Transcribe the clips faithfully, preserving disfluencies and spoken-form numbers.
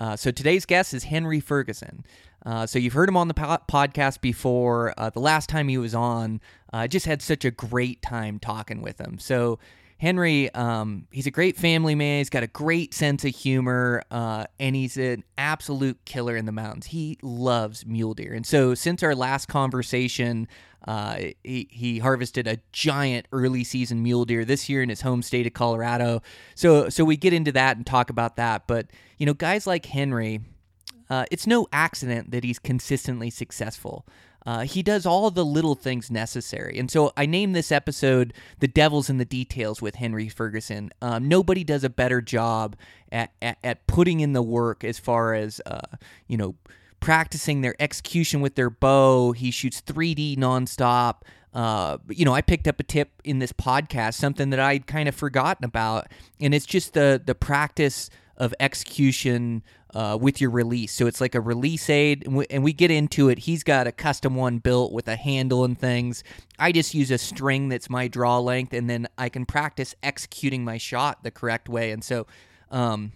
Uh, so today's guest is Henry Ferguson. Uh, so you've heard him on the po- podcast before. Uh, the last time he was on, I uh, just had such a great time talking with him. So Henry, um, he's a great family man. He's got a great sense of humor, uh, and he's an absolute killer in the mountains. He loves mule deer. And so since our last conversation, uh, he, he harvested a giant early season mule deer this year in his home state of Colorado. So, so we get into that and talk about that. But, you know, guys like Henry, uh, it's no accident that he's consistently successful. Uh, he does all the little things necessary. And so I named this episode The Devil's in the Details with Henry Ferguson. Um, nobody does a better job at, at, at putting in the work as far as, uh, you know, practicing their execution with their bow. He shoots three D nonstop. Uh, you know, I picked up a tip in this podcast, something that I'd kind of forgotten about. And it's just the the practice of execution uh, with your release. So it's like a release aid, and we, and we get into it. He's got a custom one built with a handle and things. I just use a string that's my draw length, and then I can practice executing my shot the correct way. And so um,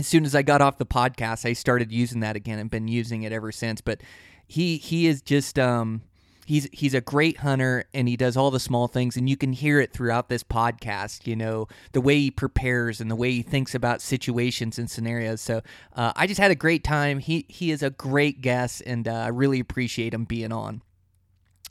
as soon as I got off the podcast, I started using that again and been using it ever since. But he he is just... Um, He's he's a great hunter, and he does all the small things, and you can hear it throughout this podcast, you know, the way he prepares and the way he thinks about situations and scenarios. So uh, I just had a great time. He he is a great guest, and uh, I really appreciate him being on.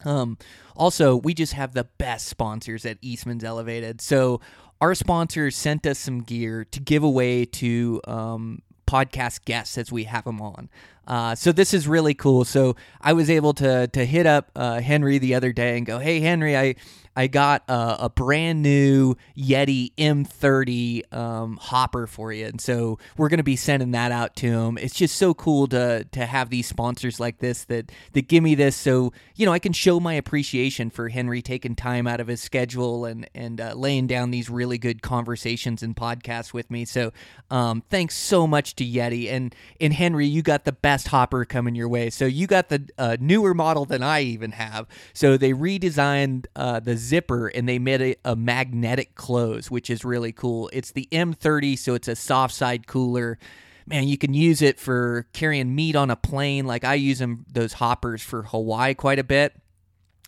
Um, also, we just have the best sponsors at Eastman's Elevated. So our sponsors sent us some gear to give away to um, podcast guests as we have them on. Uh, so this is really cool. So I was able to to hit up uh, Henry the other day and go, hey, Henry, I I got a, a brand new Yeti M thirty um, hopper for you. And so we're going to be sending that out to him. It's just so cool to to have these sponsors like this that, that give me this so, you know, I can show my appreciation for Henry taking time out of his schedule and, and uh, laying down these really good conversations and podcasts with me. So um, thanks so much to Yeti. And, and Henry, you got the best hopper coming your way. So you got the uh, newer model than I even have. So they redesigned uh, the zipper and they made a, a magnetic close, which is really cool. It's the M thirty, so it's a soft side cooler. Man, you can use it for carrying meat on a plane. Like I use them, those hoppers, for Hawaii quite a bit.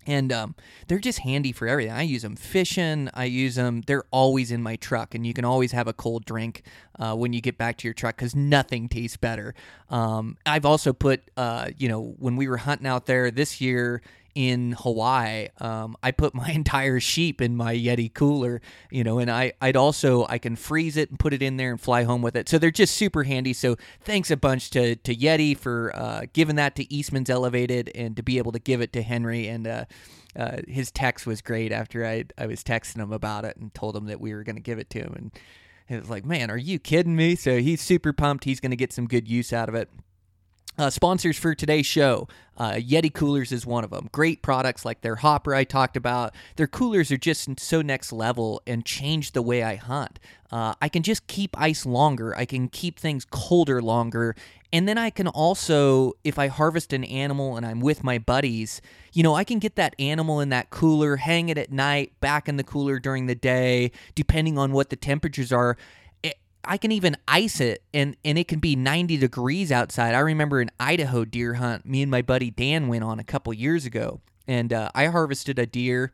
And um, they're just handy for everything. I use them fishing. I use them. They're always in my truck, and you can always have a cold drink uh, when you get back to your truck because nothing tastes better. Um, I've also put, uh, you know, when we were hunting out there this year in Hawaii, um, I put my entire sheep in my Yeti cooler, you know, and I, I'd also, I can freeze it and put it in there and fly home with it. So they're just super handy. So thanks a bunch to, to Yeti for uh, giving that to Eastman's Elevated and to be able to give it to Henry. And uh, uh, his text was great after I, I was texting him about it and told him that we were going to give it to him. And it was like, man, are you kidding me? So he's super pumped. He's going to get some good use out of it. Uh, sponsors for today's show, uh, Yeti Coolers is one of them. Great products like their hopper I talked about. Their coolers are just so next level and change the way I hunt. Uh, I can just keep ice longer. I can keep things colder longer. And then I can also, if I harvest an animal and I'm with my buddies, you know, I can get that animal in that cooler, hang it at night, back in the cooler during the day, depending on what the temperatures are. I can even ice it, and, and it can be ninety degrees outside. I remember an Idaho deer hunt me and my buddy Dan went on a couple years ago, and uh, I harvested a deer,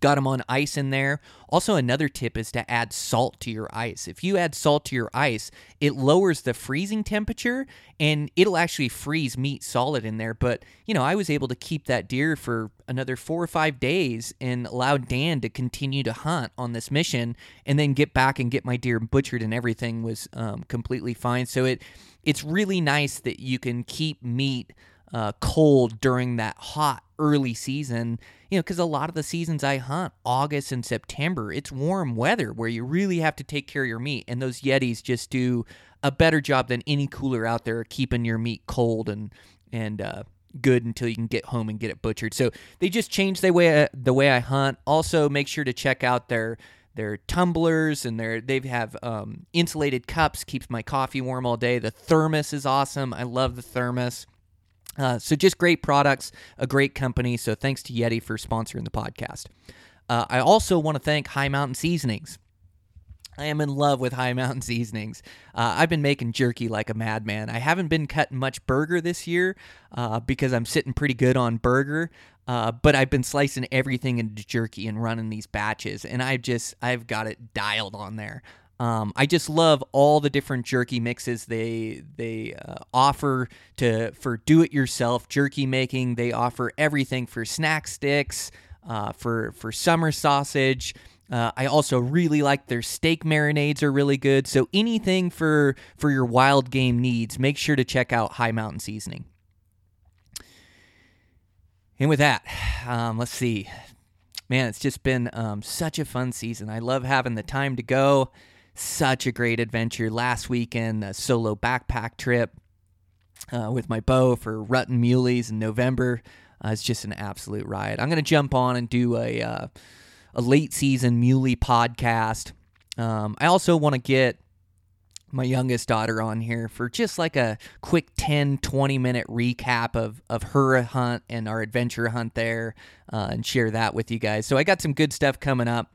got him on ice in there. Also, another tip is to add salt to your ice. If you add salt to your ice, it lowers the freezing temperature, and it'll actually freeze meat solid in there. But, you know, I was able to keep that deer for another four or five days and allow Dan to continue to hunt on this mission and then get back and get my deer butchered, and everything was um, completely fine. So it it's really nice that you can keep meat uh, cold during that hot early season, you know, because a lot of the seasons I hunt, August and September, it's warm weather where you really have to take care of your meat. And those Yetis just do a better job than any cooler out there keeping your meat cold and and uh, good until you can get home and get it butchered. So they just changed the way I, the way I hunt. Also, make sure to check out their their tumblers, and their they have um, insulated cups, keeps my coffee warm all day. The thermos is awesome. I love the thermos. Uh, so just great products, a great company. So thanks to Yeti for sponsoring the podcast. Uh, I also want to thank High Mountain Seasonings. I am in love with High Mountain Seasonings. Uh, I've been making jerky like a madman. I haven't been cutting much burger this year uh, because I'm sitting pretty good on burger, uh, but I've been slicing everything into jerky and running these batches, and I've just, I've got it dialed on there. Um, I just love all the different jerky mixes they they uh, offer to for do-it-yourself jerky making. They offer everything for snack sticks, uh, for, for summer sausage. Uh, I also really like their steak marinades are really good. So anything for for your wild game needs, make sure to check out High Mountain Seasoning. And with that, um, let's see. Man, it's just been um, such a fun season. I love having the time to go. Such a great adventure. Last weekend, a solo backpack trip uh, with my beau for rut and muleys in November. Uh, it's just an absolute riot. I'm going to jump on and do a... Uh, a late-season muley podcast. Um, I also want to get my youngest daughter on here for just like a quick ten, twenty-minute recap of, of her hunt and our adventure hunt there uh, and share that with you guys. So I got some good stuff coming up.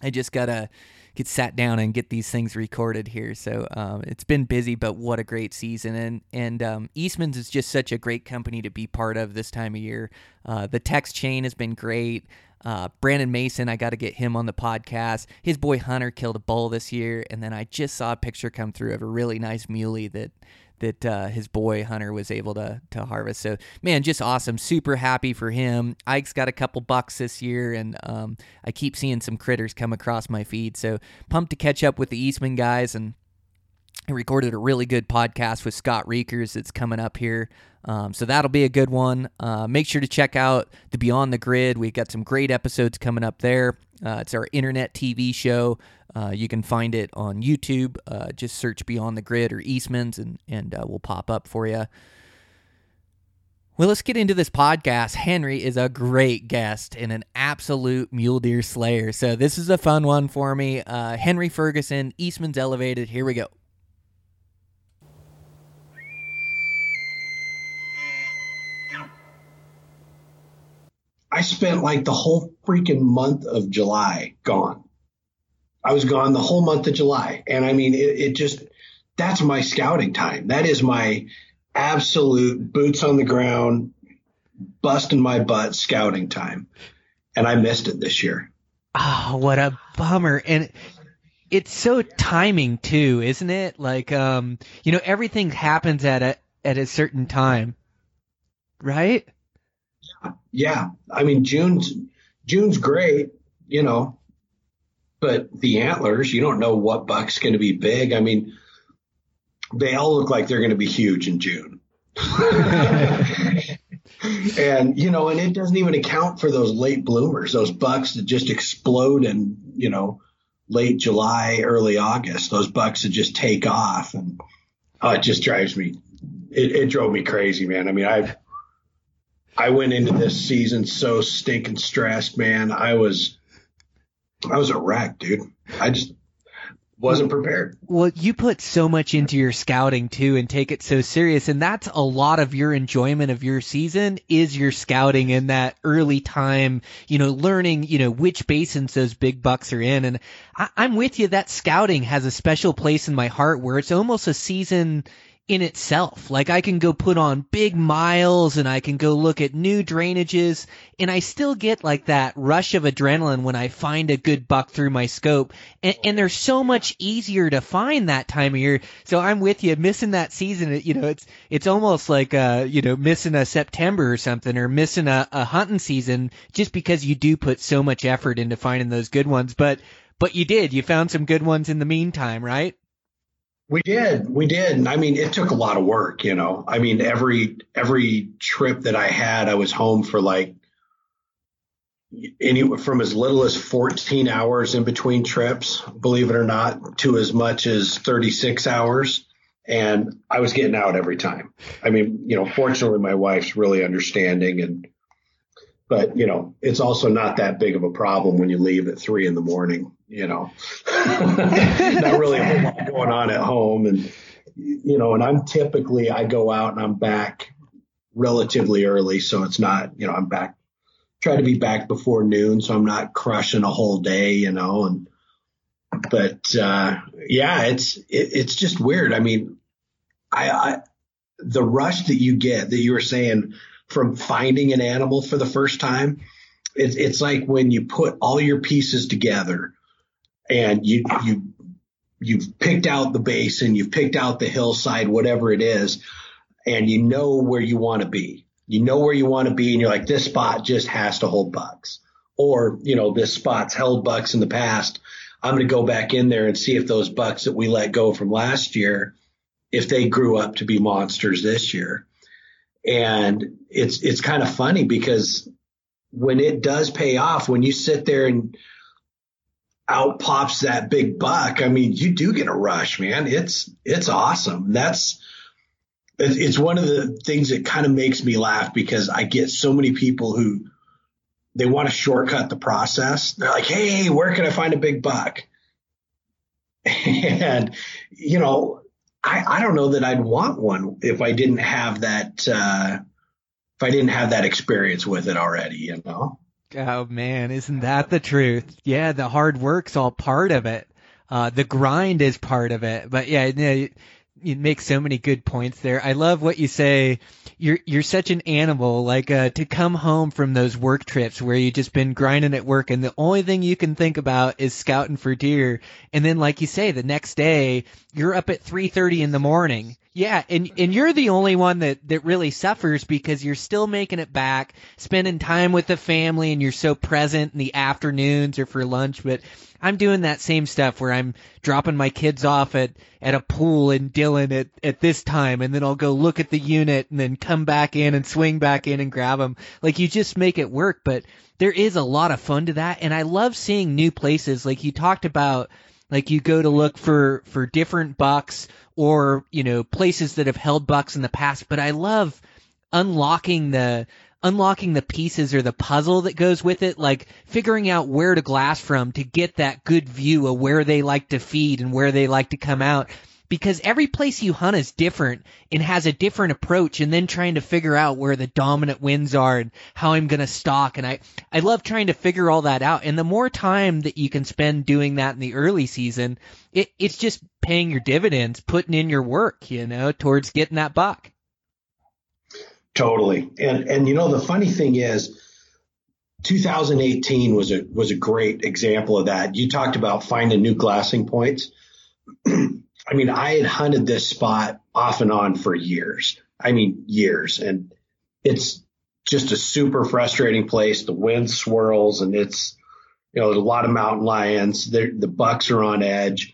I just got to get sat down and get these things recorded here. So um, it's been busy, but what a great season. And and um, Eastman's is just such a great company to be part of this time of year. Uh, the text chain has been great. Uh, Brandon Mason, I got to get him on the podcast. His boy Hunter killed a bull this year, and then I just saw a picture come through of a really nice muley that that uh, his boy Hunter was able to to harvest. So, man, just awesome. Super happy for him. Ike's got a couple bucks this year, and um, I keep seeing some critters come across my feed. So pumped to catch up with the Eastman guys, and I recorded a really good podcast with Scott Reekers that's coming up here. Um, so that'll be a good one. Uh, make sure to check out the Beyond the Grid. We've got some great episodes coming up there. Uh, it's our internet T V show. Uh, you can find it on YouTube. Uh, just search Beyond the Grid or Eastman's, and, and uh, we'll pop up for you. Well, let's get into this podcast. Henry is a great guest and an absolute mule deer slayer. So this is a fun one for me. Uh, Henry Ferguson, Eastman's Elevated. Here we go. I spent like the whole freaking month of July gone. I was gone the whole month of July. And I mean, it, it just, that's my scouting time. That is my absolute boots on the ground, busting my butt scouting time. And I missed it this year. Oh, what a bummer. And it's so timing too, isn't it? Like, um, you know, everything happens at a, at a certain time, right? Yeah. I mean, June's, June's great, you know, but the antlers, you don't know what buck's going to be big. I mean, they all look like they're going to be huge in June. And, you know, and it doesn't even account for those late bloomers, those bucks that just explode in, you know, late July, early August, those bucks that just take off. And oh, it just drives me. It, it drove me crazy, man. I mean, I've, I went into this season so stinking stressed, man. I was, I was a wreck, dude. I just wasn't prepared. Well, you put so much into your scouting too, and take it so serious, and that's a lot of your enjoyment of your season is your scouting in that early time. You know, learning, you know, which basins those big bucks are in, and I, I'm with you. That scouting has a special place in my heart, where it's almost a season in itself. Like I can go put on big miles and I can go look at new drainages, and I still get like that rush of adrenaline when I find a good buck through my scope, and, and they're so much easier to find that time of year. So I'm with you, missing that season, you know, it's it's almost like uh you know, missing a September or something, or missing a, a hunting season, just because you do put so much effort into finding those good ones. But but you did, you found some good ones in the meantime, right? We did. We did. I mean, it took a lot of work, you know. I mean, every every trip that I had, I was home for like any from as little as fourteen hours in between trips, believe it or not, to as much as thirty-six hours. And I was getting out every time. I mean, you know, fortunately, my wife's really understanding. And but, you know, it's also not that big of a problem when you leave at three in the morning, you know, not really a whole lot going on at home. And, you know, and I'm typically I go out and I'm back relatively early. So it's not, you know, I'm back. Try to be back before noon, so I'm not crushing a whole day, you know. And but uh, yeah, it's it, it's just weird. I mean, I, I the rush that you get that you were saying from finding an animal for the first time. It's it's like when you put all your pieces together, and you you you've picked out the basin, you've picked out the hillside, whatever it is, and you know where you want to be. You know where you want to be, and you're like, this spot just has to hold bucks. Or, you know, this spot's held bucks in the past. I'm going to go back in there and see if those bucks that we let go from last year, if they grew up to be monsters this year. And it's it's kind of funny because when it does pay off, when you sit there and out pops that big buck, I mean, you do get a rush, man. It's it's awesome. That's It's one of the things that kind of makes me laugh because I get so many people who they want to shortcut the process. They're like, hey, where can I find a big buck? And, you know, I, I don't know that I'd want one if I didn't have that. Uh, if I didn't have that experience with it already, you know. Oh, man, isn't that the truth? Yeah, the hard work's all part of it. Uh, the grind is part of it. But, yeah, yeah. You make so many good points there. I love what you say. You're you're such an animal, like uh, to come home from those work trips where you've just been grinding at work and the only thing you can think about is scouting for deer. And then, like you say, the next day you're up at three thirty in the morning. Yeah, and, and you're the only one that, that really suffers because you're still making it back, spending time with the family, and you're so present in the afternoons or for lunch. But I'm doing that same stuff where I'm dropping my kids off at, at a pool in Dillon at, at this time, and then I'll go look at the unit and then come back in and swing back in and grab them. Like, you just make it work, but there is a lot of fun to that, and I love seeing new places. Like you talked about, like you go to look for, for different bucks or, you know, places that have held bucks in the past. But I love unlocking the unlocking the pieces or the puzzle that goes with it, like figuring out where to glass from to get that good view of where they like to feed and where they like to come out. Because every place you hunt is different and has a different approach, and then trying to figure out where the dominant winds are and how I'm going to stalk. And I, I love trying to figure all that out. And the more time that you can spend doing that in the early season, it, it's just paying your dividends, putting in your work, you know, towards getting that buck. Totally. And, and you know, the funny thing is two thousand eighteen was a, was a great example of that. You talked about finding new glassing points. I mean, I had hunted this spot off and on for years. I mean, years. And it's just a super frustrating place. The wind swirls and it's, you know, there's a lot of mountain lions. They're, the bucks are on edge.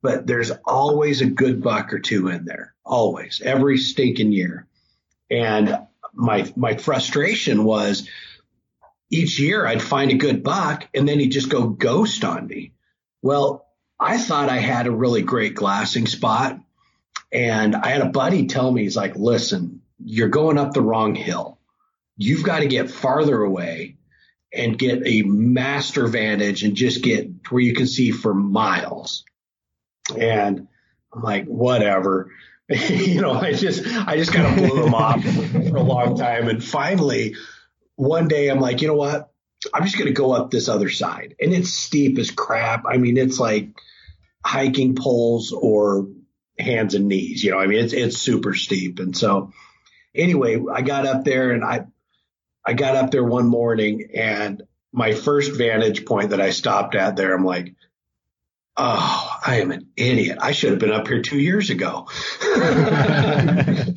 But there's always a good buck or two in there. Always. Every stinking year. And my my frustration was each year I'd find a good buck and then he'd just go ghost on me. Well, I thought I had a really great glassing spot, and I had a buddy tell me, he's like, listen, you're going up the wrong hill. You've got to get farther away and get a master vantage and just get where you can see for miles. And I'm like, whatever. you know, I just, I just kind of blew him off for a long time. And finally, one day I'm like, you know what? I'm just going to go up this other side. And it's steep as crap. I mean, it's like hiking poles or hands and knees, you know, I mean, it's, it's super steep. And so anyway, I got up there and I, I got up there one morning, and my first vantage point that I stopped at there, I'm like, oh, I am an idiot. I should have been up here two years ago. I just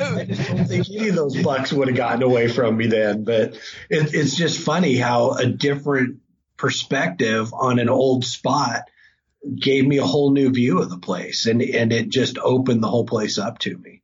don't think any of those bucks would have gotten away from me then. But it, it's just funny how a different perspective on an old spot gave me a whole new view of the place. And, and it just opened the whole place up to me.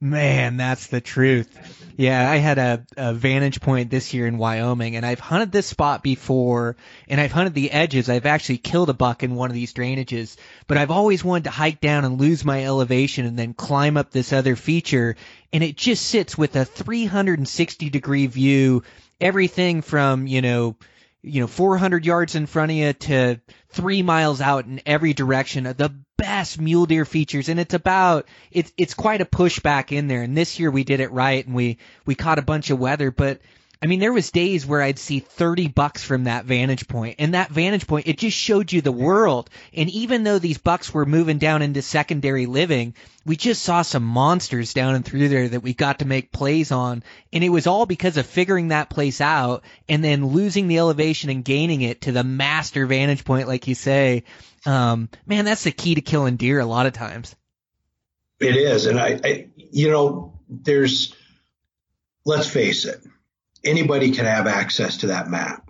Man, that's the truth. Yeah, I had a, a vantage point this year in Wyoming, and I've hunted this spot before, and I've hunted the edges. I've actually killed a buck in one of these drainages, but I've always wanted to hike down and lose my elevation and then climb up this other feature, and it just sits with a three hundred sixty degree view, everything from, you know, you know, four hundred yards in front of you to three miles out in every direction. The best mule deer features, and it's about it's it's quite a pushback in there. And this year we did it right, and we we caught a bunch of weather. But I mean, there was days where I'd see thirty bucks from that vantage point, and that vantage point, it just showed you the world. And even though these bucks were moving down into secondary living, we just saw some monsters down and through there that we got to make plays on. And it was all because of figuring that place out and then losing the elevation and gaining it to the master vantage point, like you say. Um, man, that's the key to killing deer a lot of times. It is. And I, I you know, there's, let's face it. Anybody can have access to that map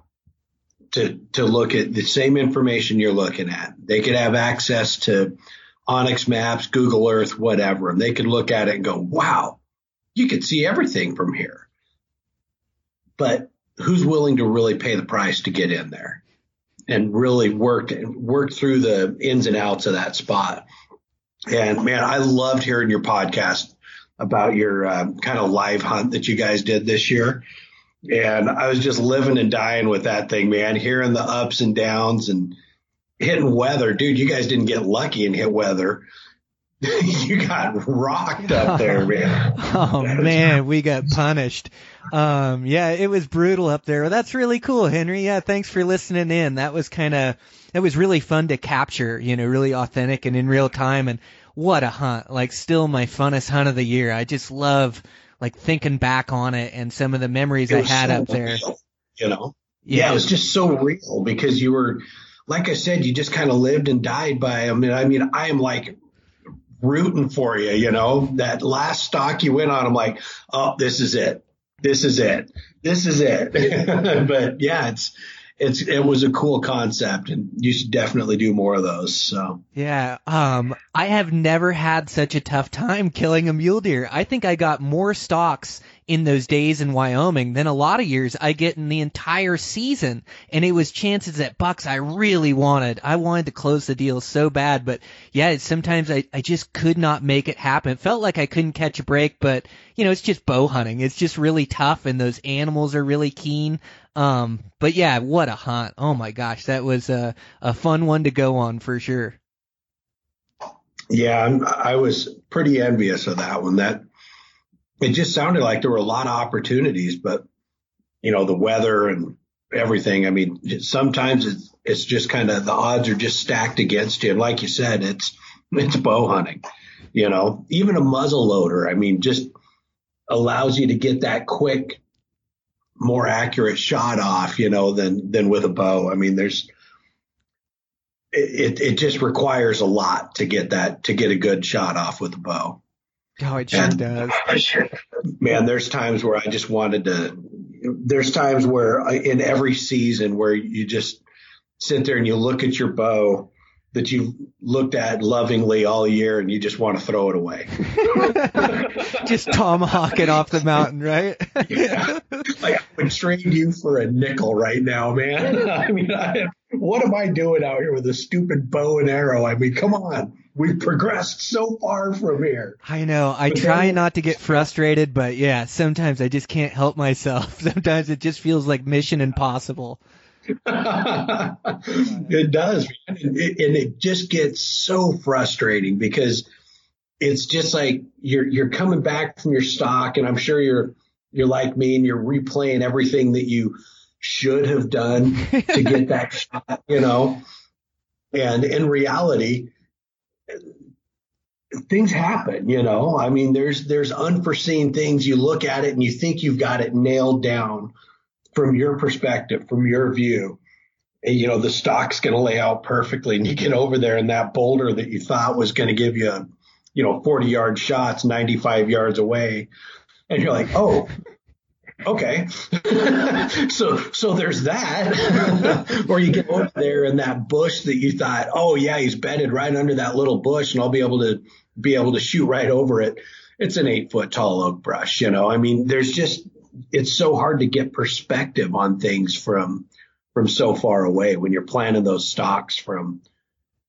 to to look at the same information you're looking at. They could have access to Onyx Maps, Google Earth, whatever, and they could look at it and go, wow, you could see everything from here. But who's willing to really pay the price to get in there and really work work through the ins and outs of that spot? And, man, I loved hearing your podcast about your um, kind of live hunt that you guys did this year. And I was just living and dying with that thing, man, hearing the ups and downs and hitting weather. Dude, you guys didn't get lucky and hit weather. You got rocked up there, man. Oh, man, we got punished. Um, yeah, it was brutal up there. Well, that's really cool, Henry. Yeah, thanks for listening in. That was kind of – it was really fun to capture, you know, really authentic and in real time. And what a hunt. Like, still my funnest hunt of the year. I just love – like thinking back on it and some of the memories I had so up there. Real, you know? Yeah. yeah, it was just so real because you were, like I said, you just kind of lived and died by them. I mean, I mean, I am like rooting for you, you know? That last stock you went on, I'm like, oh, this is it. This is it. This is it. But yeah, it's, it's, it was a cool concept, and you should definitely do more of those. So yeah, um, I have never had such a tough time killing a mule deer. I think I got more stalks in those days in Wyoming than a lot of years I get in the entire season, and it was chances at bucks I really wanted. I wanted to close the deal so bad, but yeah, sometimes I, I just could not make it happen. It felt like I couldn't catch a break, but you know, it's just bow hunting. It's just really tough, and those animals are really keen. Um, but yeah, what a hunt. Oh my gosh. That was a, a fun one to go on for sure. Yeah. I'm, I was pretty envious of that one. That it just sounded like there were a lot of opportunities, but you know, the weather and everything. I mean, sometimes it's, it's just kind of the odds are just stacked against you. And like you said, it's, it's bow hunting, you know, even a muzzle loader. I mean, just allows you to get that quick, more accurate shot off, you know, than, than with a bow. I mean, there's, it, it just requires a lot to get that, to get a good shot off with a bow. Oh, it sure and, does. Sure, man, there's times where I just wanted to, there's times where I, in every season where you just sit there and you look at your bow that you've looked at lovingly all year and you just want to throw it away. Just tomahawk it off the mountain, right? Yeah. Like, I would trade you for a nickel right now, man. I mean, I, what am I doing out here with a stupid bow and arrow? I mean, come on. We've progressed so far from here. I know. I but try then, not to get frustrated, but yeah, sometimes I just can't help myself. Sometimes it just feels like Mission Impossible. It does, man. And it, and it just gets so frustrating because it's just like you're you're coming back from your stock, and I'm sure you're you're like me, and you're replaying everything that you should have done to get that shot, you know. And in reality, things happen, you know. I mean, there's there's unforeseen things. You look at it and you think you've got it nailed down from your perspective, from your view, and, you know, the stock's going to lay out perfectly, and you get over there and that boulder that you thought was going to give you, a, you know, forty yard shots, ninety-five yards away. And you're like, oh, okay. so, so there's that. Or you get over there in that bush that you thought, oh yeah, he's bedded right under that little bush and I'll be able to be able to shoot right over it. it's an eight foot tall oak brush. You know, I mean, there's just, it's so hard to get perspective on things from, from so far away when you're planting those stalks from,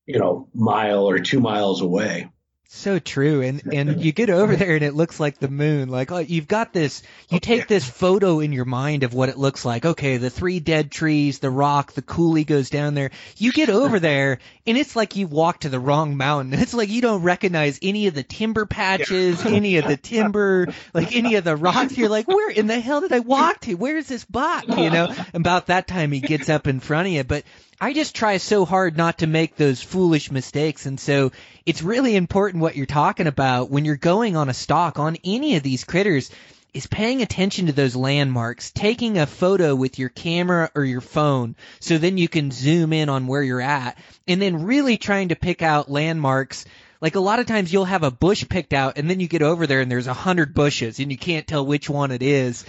you know, mile or two miles away. So true. And, and you get over there and it looks like the moon, like, oh, you've got this, you take this photo in your mind of what it looks like. Okay. The three dead trees, the rock, the coulee goes down there. You get over there and it's like you walk to the wrong mountain. It's like you don't recognize any of the timber patches, yeah. any of the timber, like any of the rocks. You're like, where in the hell did I walk to? Where is this buck? You know, about that time he gets up in front of you. But I just try so hard not to make those foolish mistakes. And so it's really important what you're talking about when you're going on a stalk on any of these critters is paying attention to those landmarks, taking a photo with your camera or your phone so then you can zoom in on where you're at, and then really trying to pick out landmarks. Like a lot of times you'll have a bush picked out and then you get over there and there's a hundred bushes and you can't tell which one it is.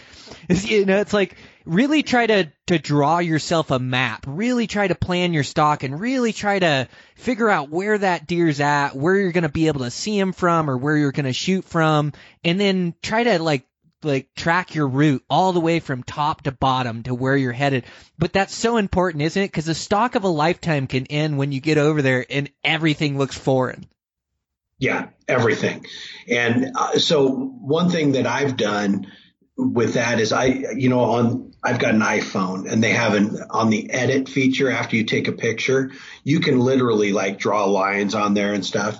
It's, you know, it's like really try to, to draw yourself a map, really try to plan your stalk and really try to figure out where that deer's at, where you're going to be able to see him from or where you're going to shoot from. And then try to like, like track your route all the way from top to bottom to where you're headed. But that's so important, isn't it? Because the stalk of a lifetime can end when you get over there and everything looks foreign. Yeah, everything. And uh, so one thing that I've done with that is I, you know, on I've got an iPhone and they have an on the edit feature after you take a picture, you can literally like draw lines on there and stuff.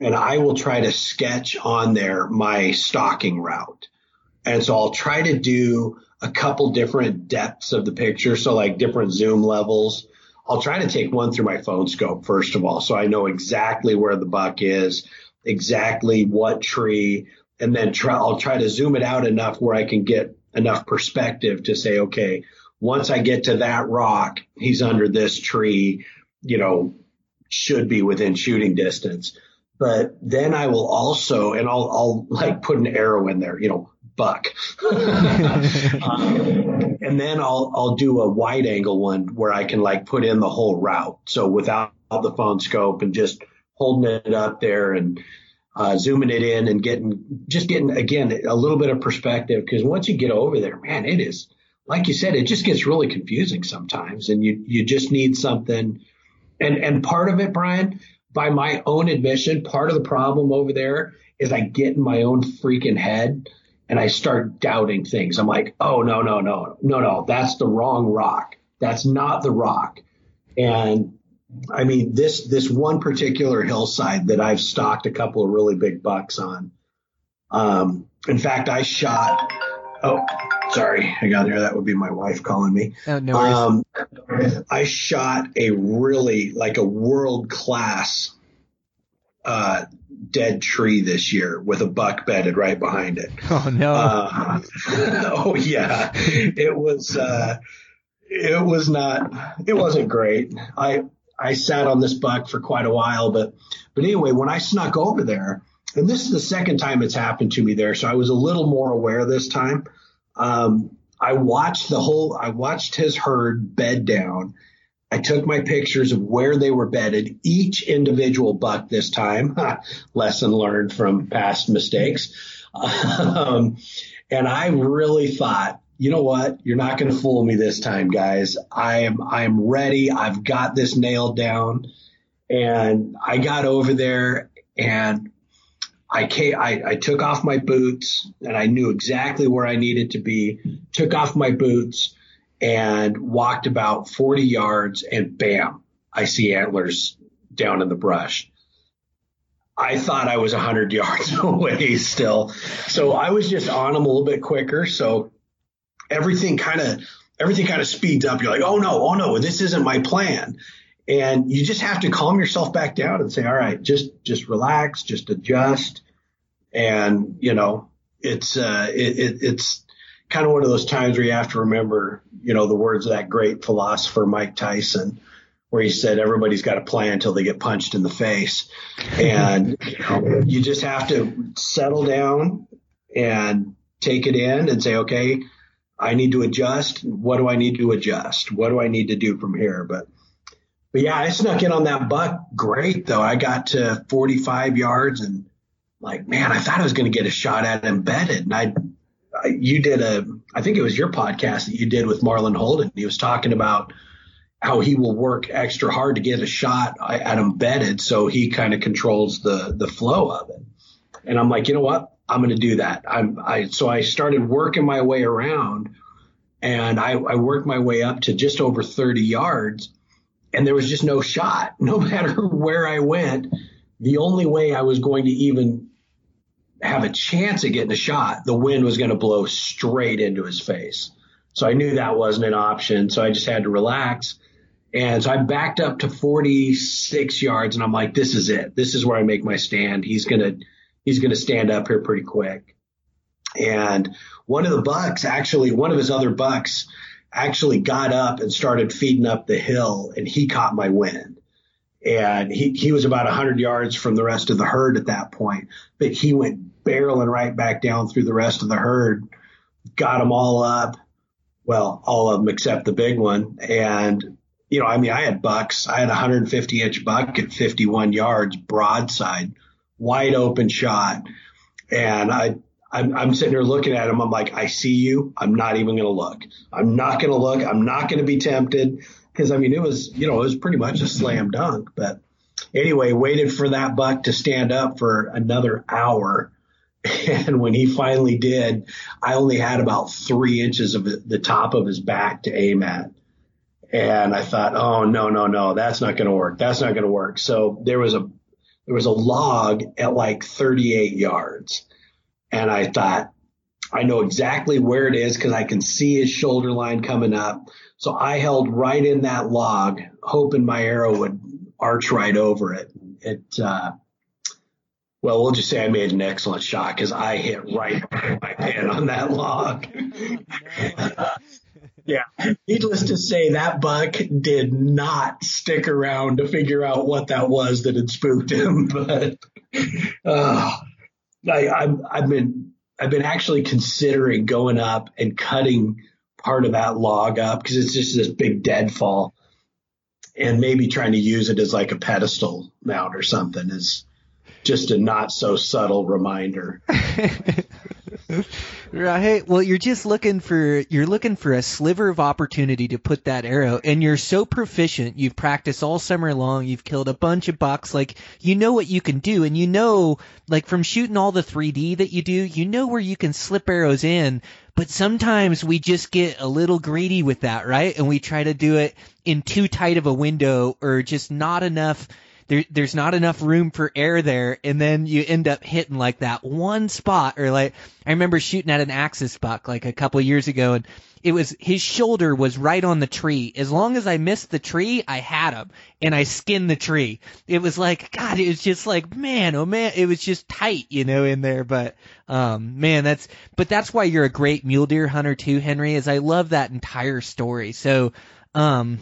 And I will try to sketch on there my stalking route. And so I'll try to do a couple different depths of the picture. So like different zoom levels. I'll try to take one through my phone scope, first of all, so I know exactly where the buck is, exactly what tree, and then try, I'll try to zoom it out enough where I can get enough perspective to say, okay, once I get to that rock, he's under this tree, you know, should be within shooting distance. But then I will also, and I'll, I'll like put an arrow in there, you know, buck. um, and then I'll, I'll do a wide angle one where I can like put in the whole route. So without the phone scope and just holding it up there and uh, zooming it in and getting, just getting again, a little bit of perspective. Cause once you get over there, man, it is, like you said, it just gets really confusing sometimes. And you, you just need something. And, and part of it, Brian, by my own admission, part of the problem over there is I get in my own freaking head and I start doubting things. I'm like, oh, no, no, no, no, no. That's the wrong rock. That's not the rock. And I mean, this this one particular hillside that I've stalked a couple of really big bucks on. Um, in fact, I shot. Oh, sorry. I got here. That would be my wife calling me. Oh, no worries. Um, I shot a really like a world class uh, dead tree this year with a buck bedded right behind it. Oh, no. Uh, oh, yeah. It was uh, it was not it wasn't great. I I sat on this buck for quite a while. But but anyway, when I snuck over there. And this is the second time it's happened to me there. So I was a little more aware this time. Um, I watched the whole, I watched his herd bed down. I took my pictures of where they were bedded, each individual buck this time. Lesson learned from past mistakes. Um, and I really thought, you know what? You're not going to fool me this time, guys. I am, I'm ready. I've got this nailed down. And I got over there and I, came, I I took off my boots and I knew exactly where I needed to be, took off my boots and walked about forty yards and bam, I see antlers down in the brush. I thought I was one hundred yards away still. So I was just on them a little bit quicker. So everything kind of everything kind of speeds up. You're like, oh, no, oh, no, this isn't my plan. And you just have to calm yourself back down and say, all right, just just relax, just adjust. And, you know, it's uh, it, it, it's kind of one of those times where you have to remember, you know, the words of that great philosopher, Mike Tyson, where he said everybody's got a plan until they get punched in the face. And you know, you just have to settle down and take it in and say, OK, I need to adjust. What do I need to adjust? What do I need to do from here? But. But yeah, I snuck in on that buck great though. I got to forty-five yards and like, man, I thought I was going to get a shot at embedded. And I, I, you did a, I think it was your podcast that you did with Marlon Holden. He was talking about how he will work extra hard to get a shot at embedded. So he kind of controls the, the flow of it. And I'm like, you know what? I'm going to do that. I'm, I, so I started working my way around, and I, I worked my way up to just over thirty yards, and there was just no shot. No matter where I went, the only way I was going to even have a chance at getting a shot, the wind was going to blow straight into his face. So I knew that wasn't an option. So I just had to relax. And so I backed up to forty-six yards, and I'm like, this is it. This is where I make my stand. He's going to, he's going to stand up here pretty quick. And one of the bucks actually, one of his other bucks actually got up and started feeding up the hill, and he caught my wind. And he, he was about one hundred yards from the rest of the herd at that point, but he went barreling right back down through the rest of the herd, got them all up. Well, all of them except the big one. And, you know, I mean, I had bucks. I had a one hundred fifty inch buck at fifty-one yards broadside, wide open shot. And I, I'm, I'm sitting there looking at him. I'm like, I see you. I'm not even going to look. I'm not going to look. I'm not going to be tempted. Because, I mean, it was, you know, it was pretty much a slam dunk. But anyway, waited for that buck to stand up for another hour. And when he finally did, I only had about three inches of the top of his back to aim at. And I thought, oh, no, no, no, that's not going to work. That's not going to work. So there was a there was a log at like thirty-eight yards. And I thought, I know exactly where it is because I can see his shoulder line coming up. So I held right in that log, hoping my arrow would arch right over it. It, uh, well, we'll just say I made an excellent shot because I hit right behind my pin on that log. Yeah. Needless to say, that buck did not stick around to figure out what that was that had spooked him. But uh, I, I've, I've been, I've been actually considering going up and cutting part of that log up because it's just this big deadfall, and maybe trying to use it as like a pedestal mount or something is just a not so subtle reminder. Right. Well, you're just looking for, you're looking for a sliver of opportunity to put that arrow, and you're so proficient. You've practiced all summer long. You've killed a bunch of bucks. Like, you know what you can do. And you know, like from shooting all the three D that you do, you know where you can slip arrows in. But sometimes we just get a little greedy with that, right? And we try to do it in too tight of a window, or just not enough. There, there's not enough room for air there, and then you end up hitting like that one spot. Or like, I remember shooting at an axis buck like a couple of years ago, and it was, his shoulder was right on the tree. As long as I missed the tree, I had him, and I skinned the tree. It was like, God, it was just like, man, oh man, it was just tight, you know, in there. But um, man, that's, but that's why you're a great mule deer hunter too, Henry, is I love that entire story. So, um.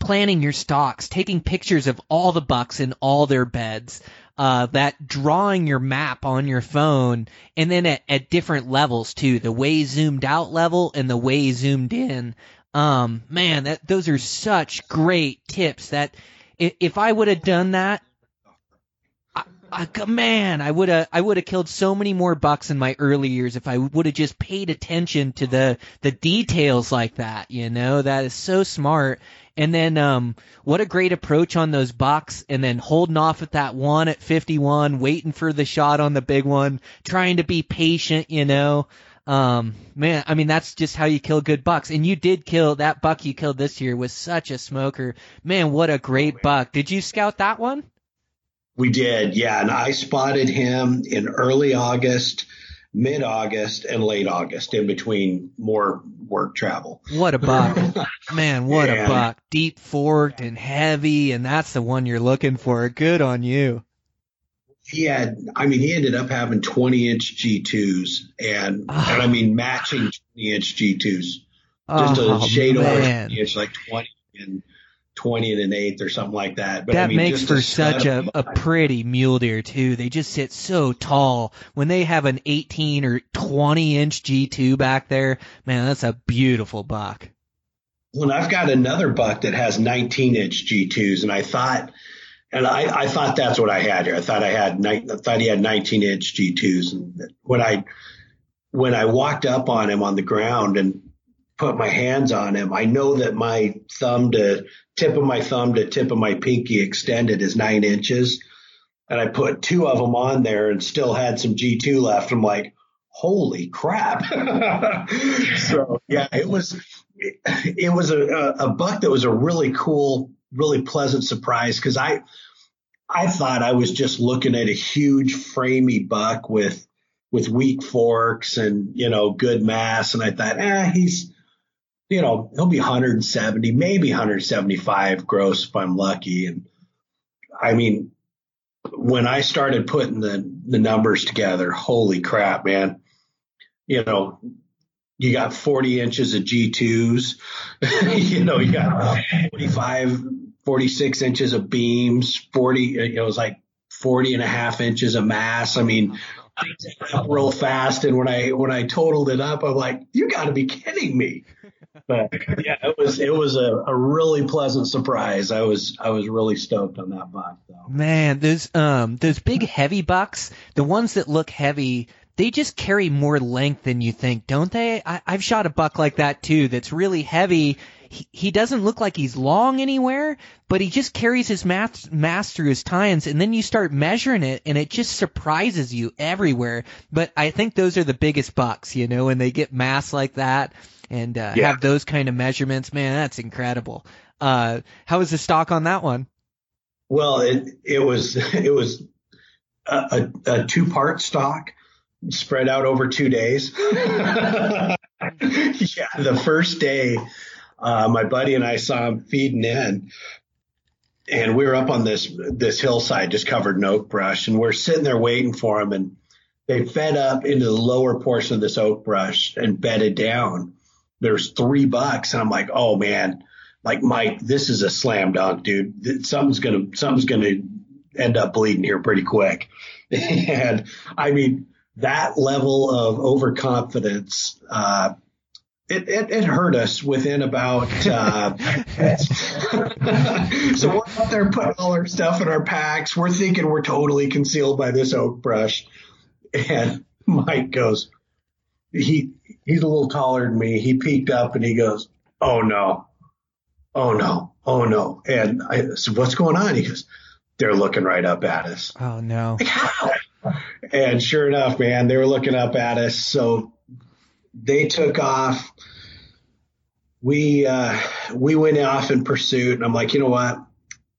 planning your stocks, taking pictures of all the bucks in all their beds, uh, that drawing your map on your phone, and then at, at different levels too, the way zoomed out level and the way zoomed in. Um, man, that, those are such great tips that if, if I would have done that, I, I, man, I would have, I would have killed so many more bucks in my early years if I would have just paid attention to the, the details like that, you know. That is so smart. And then, um, what a great approach on those bucks, and then holding off at that one at fifty-one, waiting for the shot on the big one, trying to be patient, you know. Um, man, I mean, that's just how you kill good bucks. And you did kill, that buck you killed this year was such a smoker. Man, what a great buck. Did you scout that one? We did, yeah. And I spotted him in early August, mid-August, and late August, in between more work travel. What a buck. Man, what yeah. a buck. Deep forked and heavy, and that's the one you're looking for. Good on you. He had, I mean, he ended up having twenty inch G twos, and, oh. and I mean, matching twenty inch G twos. Just oh, a shade over twenty inch, like twenty and twenty and an eighth or something like that. But that I mean, makes just for a such a, a pretty mule deer too. They just sit so tall when they have an eighteen or twenty inch G two back there. Man, that's a beautiful buck. Well, I've got another buck that has nineteen inch G twos, and I thought And I, I thought that's what I had here. I thought I had, I thought he had nineteen inch G twos. And when I, when I walked up on him on the ground and put my hands on him, I know that my thumb to tip of my thumb to tip of my pinky extended is nine inches. And I put two of them on there and still had some G two left. I'm like, holy crap. So yeah, it was, it was a, a buck that was a really cool, really pleasant surprise, because I I thought I was just looking at a huge framey buck with with weak forks and, you know, good mass. And I thought, eh, he's, you know, he'll be one seventy, maybe one seventy-five gross if I'm lucky. And I mean, when I started putting the, the numbers together, holy crap, man, you know, you got forty inches of G twos, you know, you got forty-five, forty-six inches of beams, forty, it was like forty and a half inches of mass. I mean, up real fast. And when I, when I totaled it up, I'm like, you gotta be kidding me. But yeah, it was, it was a, a really pleasant surprise. I was, I was really stoked on that buck, though. Man, those, um, those big heavy bucks, the ones that look heavy, they just carry more length than you think, don't they? I, I've shot a buck like that, too, that's really heavy. He, he doesn't look like he's long anywhere, but he just carries his mass, mass through his tines, and then you start measuring it, and it just surprises you everywhere. But I think those are the biggest bucks, you know, when they get mass like that and uh, yeah. have those kind of measurements. Man, that's incredible. Uh, how was the stock on that one? Well, it, it was it was a, a, a two-part stock, spread out over two days. Yeah, the first day, uh, my buddy and I saw him feeding in, and we were up on this this hillside just covered in oak brush, and we're sitting there waiting for him, and they fed up into the lower portion of this oak brush and bedded down. There's three bucks, and I'm like, oh man, like Mike, this is a slam dunk, dude. Something's gonna something's gonna end up bleeding here pretty quick. And I mean, that level of overconfidence, uh, it, it, it hurt us within about, uh, so we're out there putting all our stuff in our packs. We're thinking we're totally concealed by this oak brush. And Mike goes, he, he's a little taller than me. He peeked up and he goes, oh no, oh no, oh no. And I said, what's going on? He goes, they're looking right up at us. Oh no. Like, how? And sure enough, man, they were looking up at us. So they took off. We uh, we went off in pursuit. And I'm like, you know what?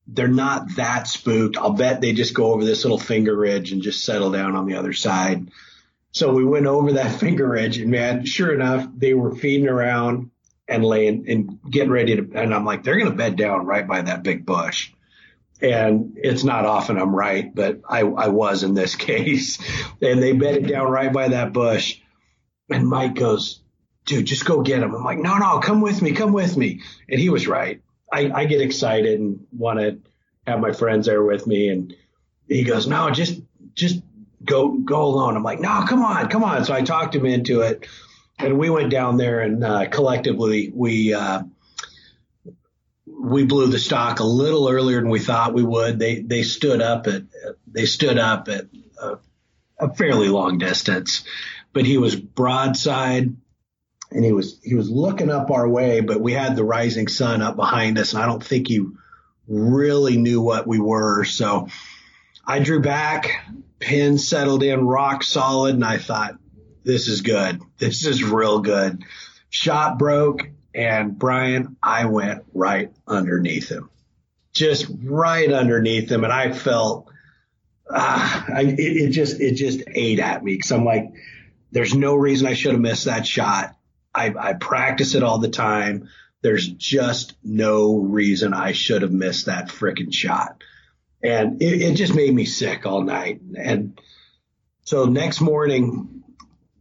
They're not that spooked. I'll bet they just go over this little finger ridge and just settle down on the other side. So we went over that finger ridge. And, man, sure enough, they were feeding around and laying and getting ready to. And I'm like, they're going to bed down right by that big bush. And it's not often I'm right, but I, I was in this case. And they bedded down right by that bush. And Mike goes, dude, just go get him. I'm like, no, no, come with me, come with me. And he was right. I, I get excited and want to have my friends there with me. And he goes, no, just just go go alone. I'm like, no, come on, come on. So I talked him into it. And we went down there and uh, collectively we uh, – we blew the stock a little earlier than we thought we would. They they stood up at they stood up at a, a fairly long distance, but he was broadside, and he was he was looking up our way. But we had the rising sun up behind us, and I don't think he really knew what we were. So I drew back, pin settled in rock solid, and I thought, this is good. This is real good. Shot broke. And Brian, I went right underneath him, just right underneath him. And I felt, ah, I, it, it just, it just ate at me. Cause I'm like, there's no reason I should have missed that shot. I, I practice it all the time. There's just no reason I should have missed that frickin' shot. And it, it just made me sick all night. And so next morning,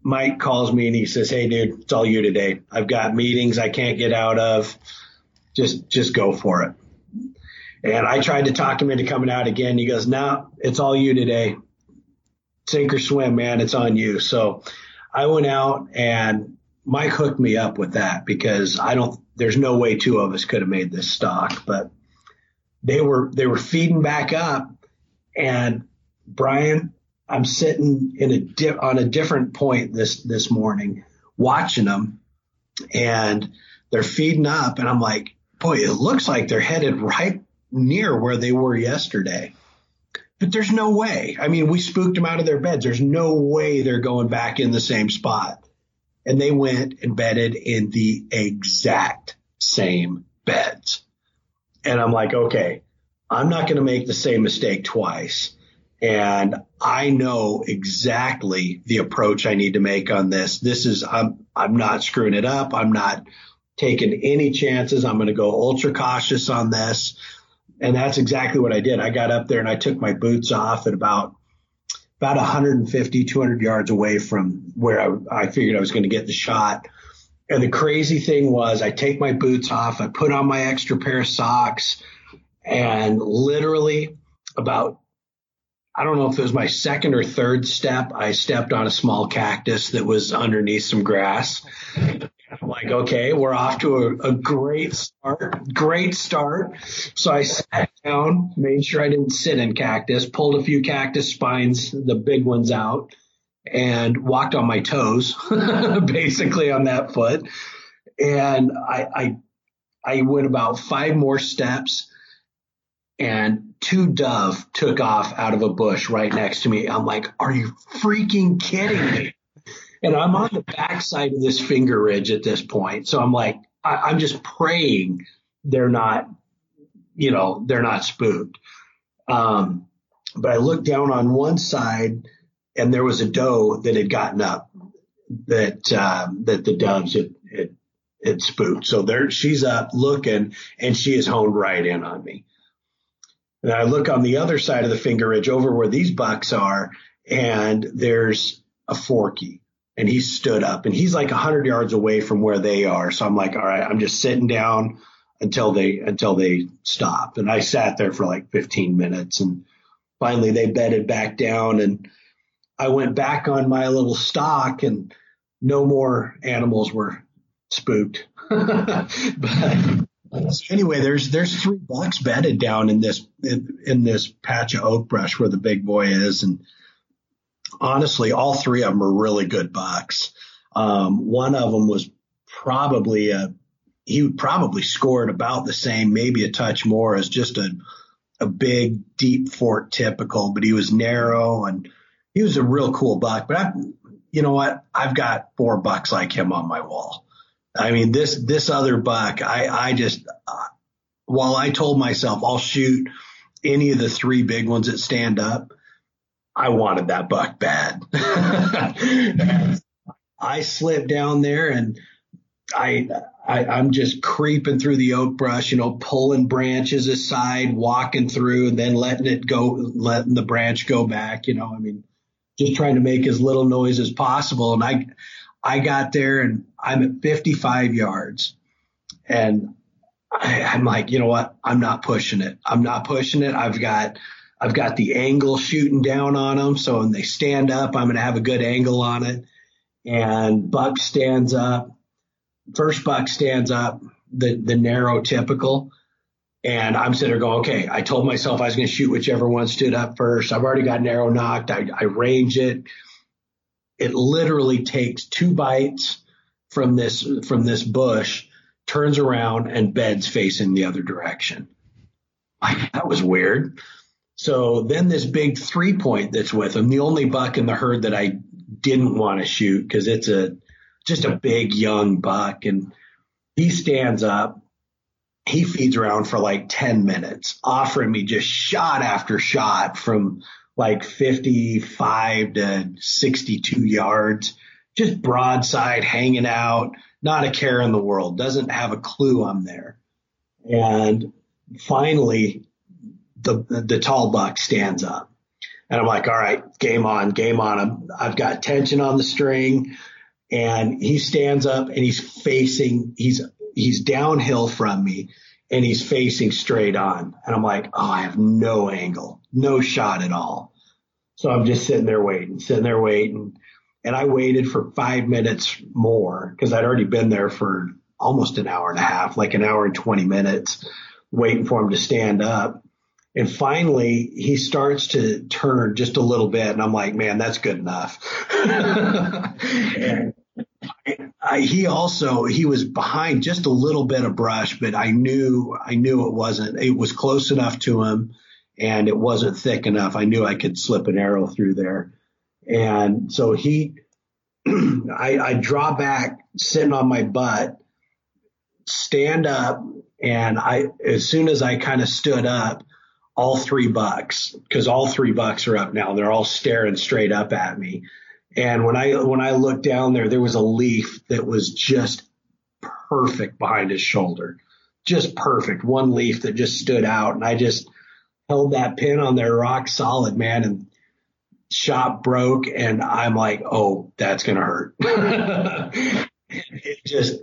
Mike calls me and he says, hey, dude, it's all you today. I've got meetings I can't get out of. Just just go for it. And I tried to talk him into coming out again. He goes, no, nah, it's all you today. Sink or swim, man. It's on you. So I went out and Mike hooked me up with that because I don't – there's no way two of us could have made this stock. But they were they were feeding back up. And Brian, I'm sitting in a di- on a different point this this morning watching them, and they're feeding up, and I'm like, boy, it looks like they're headed right near where they were yesterday. But there's no way. I mean, we spooked them out of their beds. There's no way they're going back in the same spot. And they went and bedded in the exact same beds. And I'm like, okay, I'm not going to make the same mistake twice. And I know exactly the approach I need to make on this. This is, I'm, I'm not screwing it up. I'm not taking any chances. I'm going to go ultra cautious on this. And that's exactly what I did. I got up there and I took my boots off at about, about one fifty, two hundred yards away from where I, I figured I was going to get the shot. And the crazy thing was, I take my boots off, I put on my extra pair of socks, and literally about, I don't know if it was my second or third step, I stepped on a small cactus that was underneath some grass. I'm like, okay, we're off to a, a great start, great start. So I sat down, made sure I didn't sit in cactus, pulled a few cactus spines, the big ones out, and walked on my toes, basically on that foot. And I, I, I went about five more steps, and two dove took off out of a bush right next to me. I'm like, are you freaking kidding me? And I'm on the backside of this finger ridge at this point. So I'm like, I, I'm just praying they're not, you know, they're not spooked. Um, but I looked down on one side, and there was a doe that had gotten up that uh, that the doves had, had, had spooked. So there, she's up looking, and she is honed right in on me. And I look on the other side of the finger ridge over where these bucks are, and there's a forky. And he stood up, and he's like one hundred yards away from where they are. So I'm like, all right, I'm just sitting down until they until they stop. And I sat there for like fifteen minutes, and finally they bedded back down, and I went back on my little stalk, and no more animals were spooked. But anyway, there's there's three bucks bedded down in this in, in this patch of oak brush where the big boy is, and honestly, all three of them are really good bucks. Um, one of them was probably a, he probably scored about the same, maybe a touch more, as just a, a big, deep fork typical, but he was narrow, and he was a real cool buck. But I, you know what? I've got four bucks like him on my wall. I mean, this, this other buck, I, I just, uh, while I told myself I'll shoot any of the three big ones that stand up, I wanted that buck bad. I slipped down there, and I, I, I'm just creeping through the oak brush, you know, pulling branches aside, walking through, and then letting it go, letting the branch go back. You know, I mean, just trying to make as little noise as possible. And I, I got there, and I'm at fifty-five yards, and I, I'm like, you know what? I'm not pushing it. I'm not pushing it. I've got, I've got the angle shooting down on them, so when they stand up, I'm going to have a good angle on it. And buck stands up. First buck stands up, the, the narrow typical. And I'm sitting there going, okay, I told myself I was going to shoot whichever one stood up first. I've already got narrow knocked. I, I range it. It literally takes two bites from this, from this bush, turns around, and beds facing the other direction. Like, that was weird. So then this big three point that's with him, the only buck in the herd that I didn't want to shoot, because it's a just a big young buck, and he stands up, he feeds around for like ten minutes, offering me just shot after shot from like fifty-five to sixty-two yards, just broadside, hanging out, not a care in the world, doesn't have a clue I'm there. And finally, The, the tall buck stands up, and I'm like, all right, game on, game on him. I've got tension on the string, and he stands up, and he's facing, he's, he's downhill from me, and he's facing straight on. And I'm like, oh, I have no angle, no shot at all. So I'm just sitting there waiting, sitting there waiting. And I waited for five minutes more, because I'd already been there for almost an hour and a half, like an hour and twenty minutes. waiting for him to stand up. And finally, he starts to turn just a little bit. And I'm like, man, that's good enough. And I, he also, he was behind just a little bit of brush, but I knew, I knew it wasn't, it was close enough to him and it wasn't thick enough. I knew I could slip an arrow through there. And so he, I, I draw back sitting on my butt, stand up. And I, as soon as I kind of stood up, all three bucks, because all three bucks are up now. They're all staring straight up at me. And when I when I looked down there, there was a leaf that was just perfect behind his shoulder, just perfect. One leaf that just stood out. And I just held that pin on there rock solid, man. And shot broke. And I'm like, oh, that's going to hurt. It just,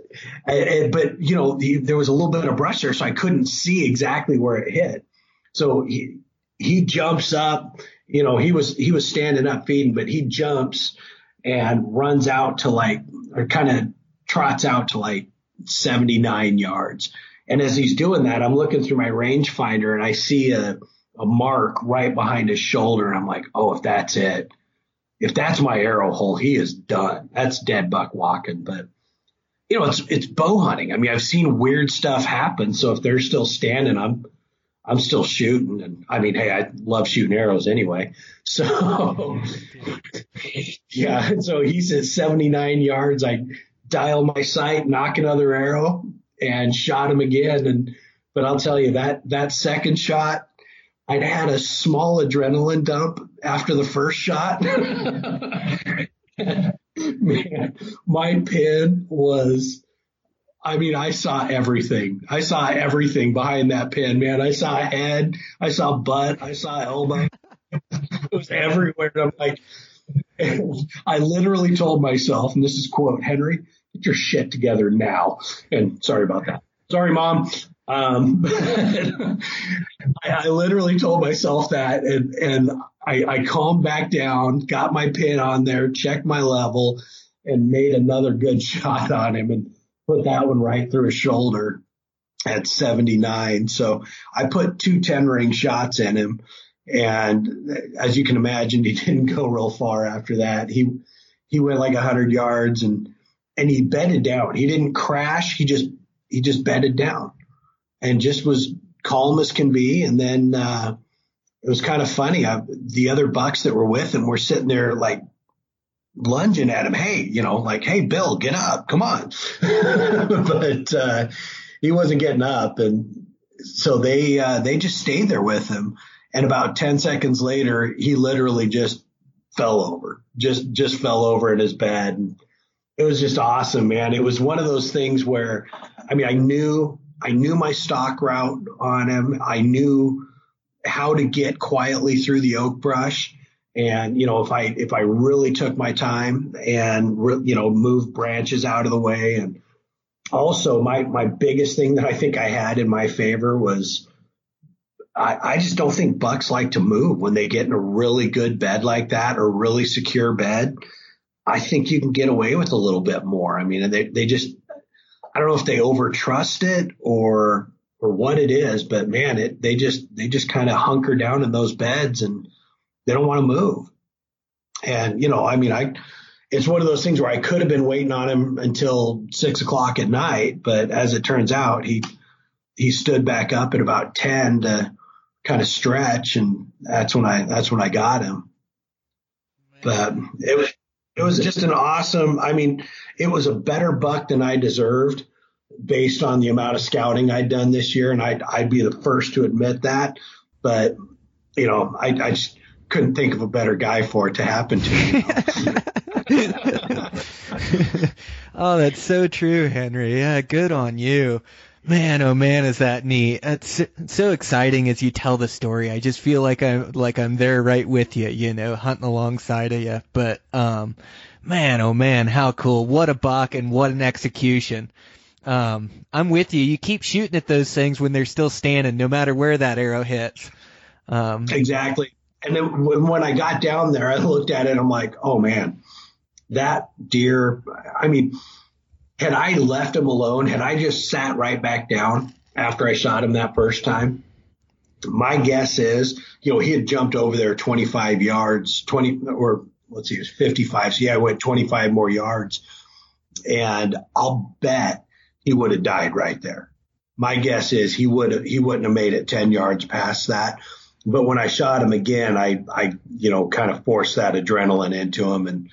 it, but, you know, the, there was a little bit of brush there, so I couldn't see exactly where it hit. So he, he jumps up, you know, he was, he was standing up feeding, but he jumps and runs out to like, or kind of trots out to like seventy-nine yards. And as he's doing that, I'm looking through my rangefinder and I see a, a mark right behind his shoulder. And I'm like, oh, if that's it, if that's my arrow hole, he is done. That's dead buck walking. But, you know, it's, it's bow hunting. I mean, I've seen weird stuff happen. So if they're still standing, I'm, I'm still shooting. And I mean, hey, I love shooting arrows anyway. So, yeah. So he's at seventy-nine yards. I dial my sight, knock another arrow, and shot him again. And, but I'll tell you that, that second shot, I'd had a small adrenaline dump after the first shot. Man, my pin was, I mean, I saw everything. I saw everything behind that pin, man. I saw a head. I saw butt. I saw elbow. It was everywhere. I'm like, I literally told myself, and this is quote, Henry, get your shit together now. And sorry about that. Sorry, Mom. Um, I, I literally told myself that. And, and I, I calmed back down, got my pin on there, checked my level, and made another good shot on him. And put that one right through his shoulder at seventy-nine. So I put two ten ring shots in him. And as you can imagine, he didn't go real far after that. He, he went like a hundred yards and, and he bedded down. He didn't crash. He just, he just bedded down and just was calm as can be. And then, uh, it was kind of funny. I, the other bucks that were with him were sitting there like, lunging at him, hey, you know, like, hey, Bill, get up, come on. But uh, he wasn't getting up, and so they uh, they just stayed there with him. And about ten seconds later, he literally just fell over, just just fell over in his bed. And it was just awesome, man. It was one of those things where, I mean, I knew I knew my stalk route on him. I knew how to get quietly through the oak brush. And, you know, if I if I really took my time and, re, you know, moved branches out of the way. And also my my biggest thing that I think I had in my favor was I, I just don't think bucks like to move when they get in a really good bed like that, or really secure bed. I think you can get away with a little bit more. I mean, they, they just, I don't know if they over trust it or or what it is. But, man, it they just they just kind of hunker down in those beds and they don't want to move. And, you know, I mean, I, it's one of those things where I could have been waiting on him until six o'clock at night. But as it turns out, he, he stood back up at about ten to kind of stretch. And that's when I, that's when I got him. But it was, it was just an awesome, I mean, it was a better buck than I deserved based on the amount of scouting I'd done this year. And I'd, I'd be the first to admit that, but you know, I, I just, couldn't think of a better guy for it to happen to you. Oh, that's so true, Henry. Yeah, good on you. Man, oh man, is that neat. That's so exciting as you tell the story. I just feel like I'm like I'm there right with you, you know, hunting alongside of you. But um man, oh man, how cool. What a buck and what an execution. Um I'm with you. You keep shooting at those things when they're still standing, no matter where that arrow hits. Um Exactly. And then when I got down there, I looked at it and I'm like, oh, man, that deer. I mean, had I left him alone, had I just sat right back down, after I shot him that first time. My guess is, you know, he had jumped over there twenty-five yards, twenty or let's see, it was fifty-five. So yeah, I went twenty-five more yards, and I'll bet he would have died right there. My guess is he would have, he wouldn't have made it ten yards past that. But when I shot him again, I, I, you know, kind of forced that adrenaline into him, and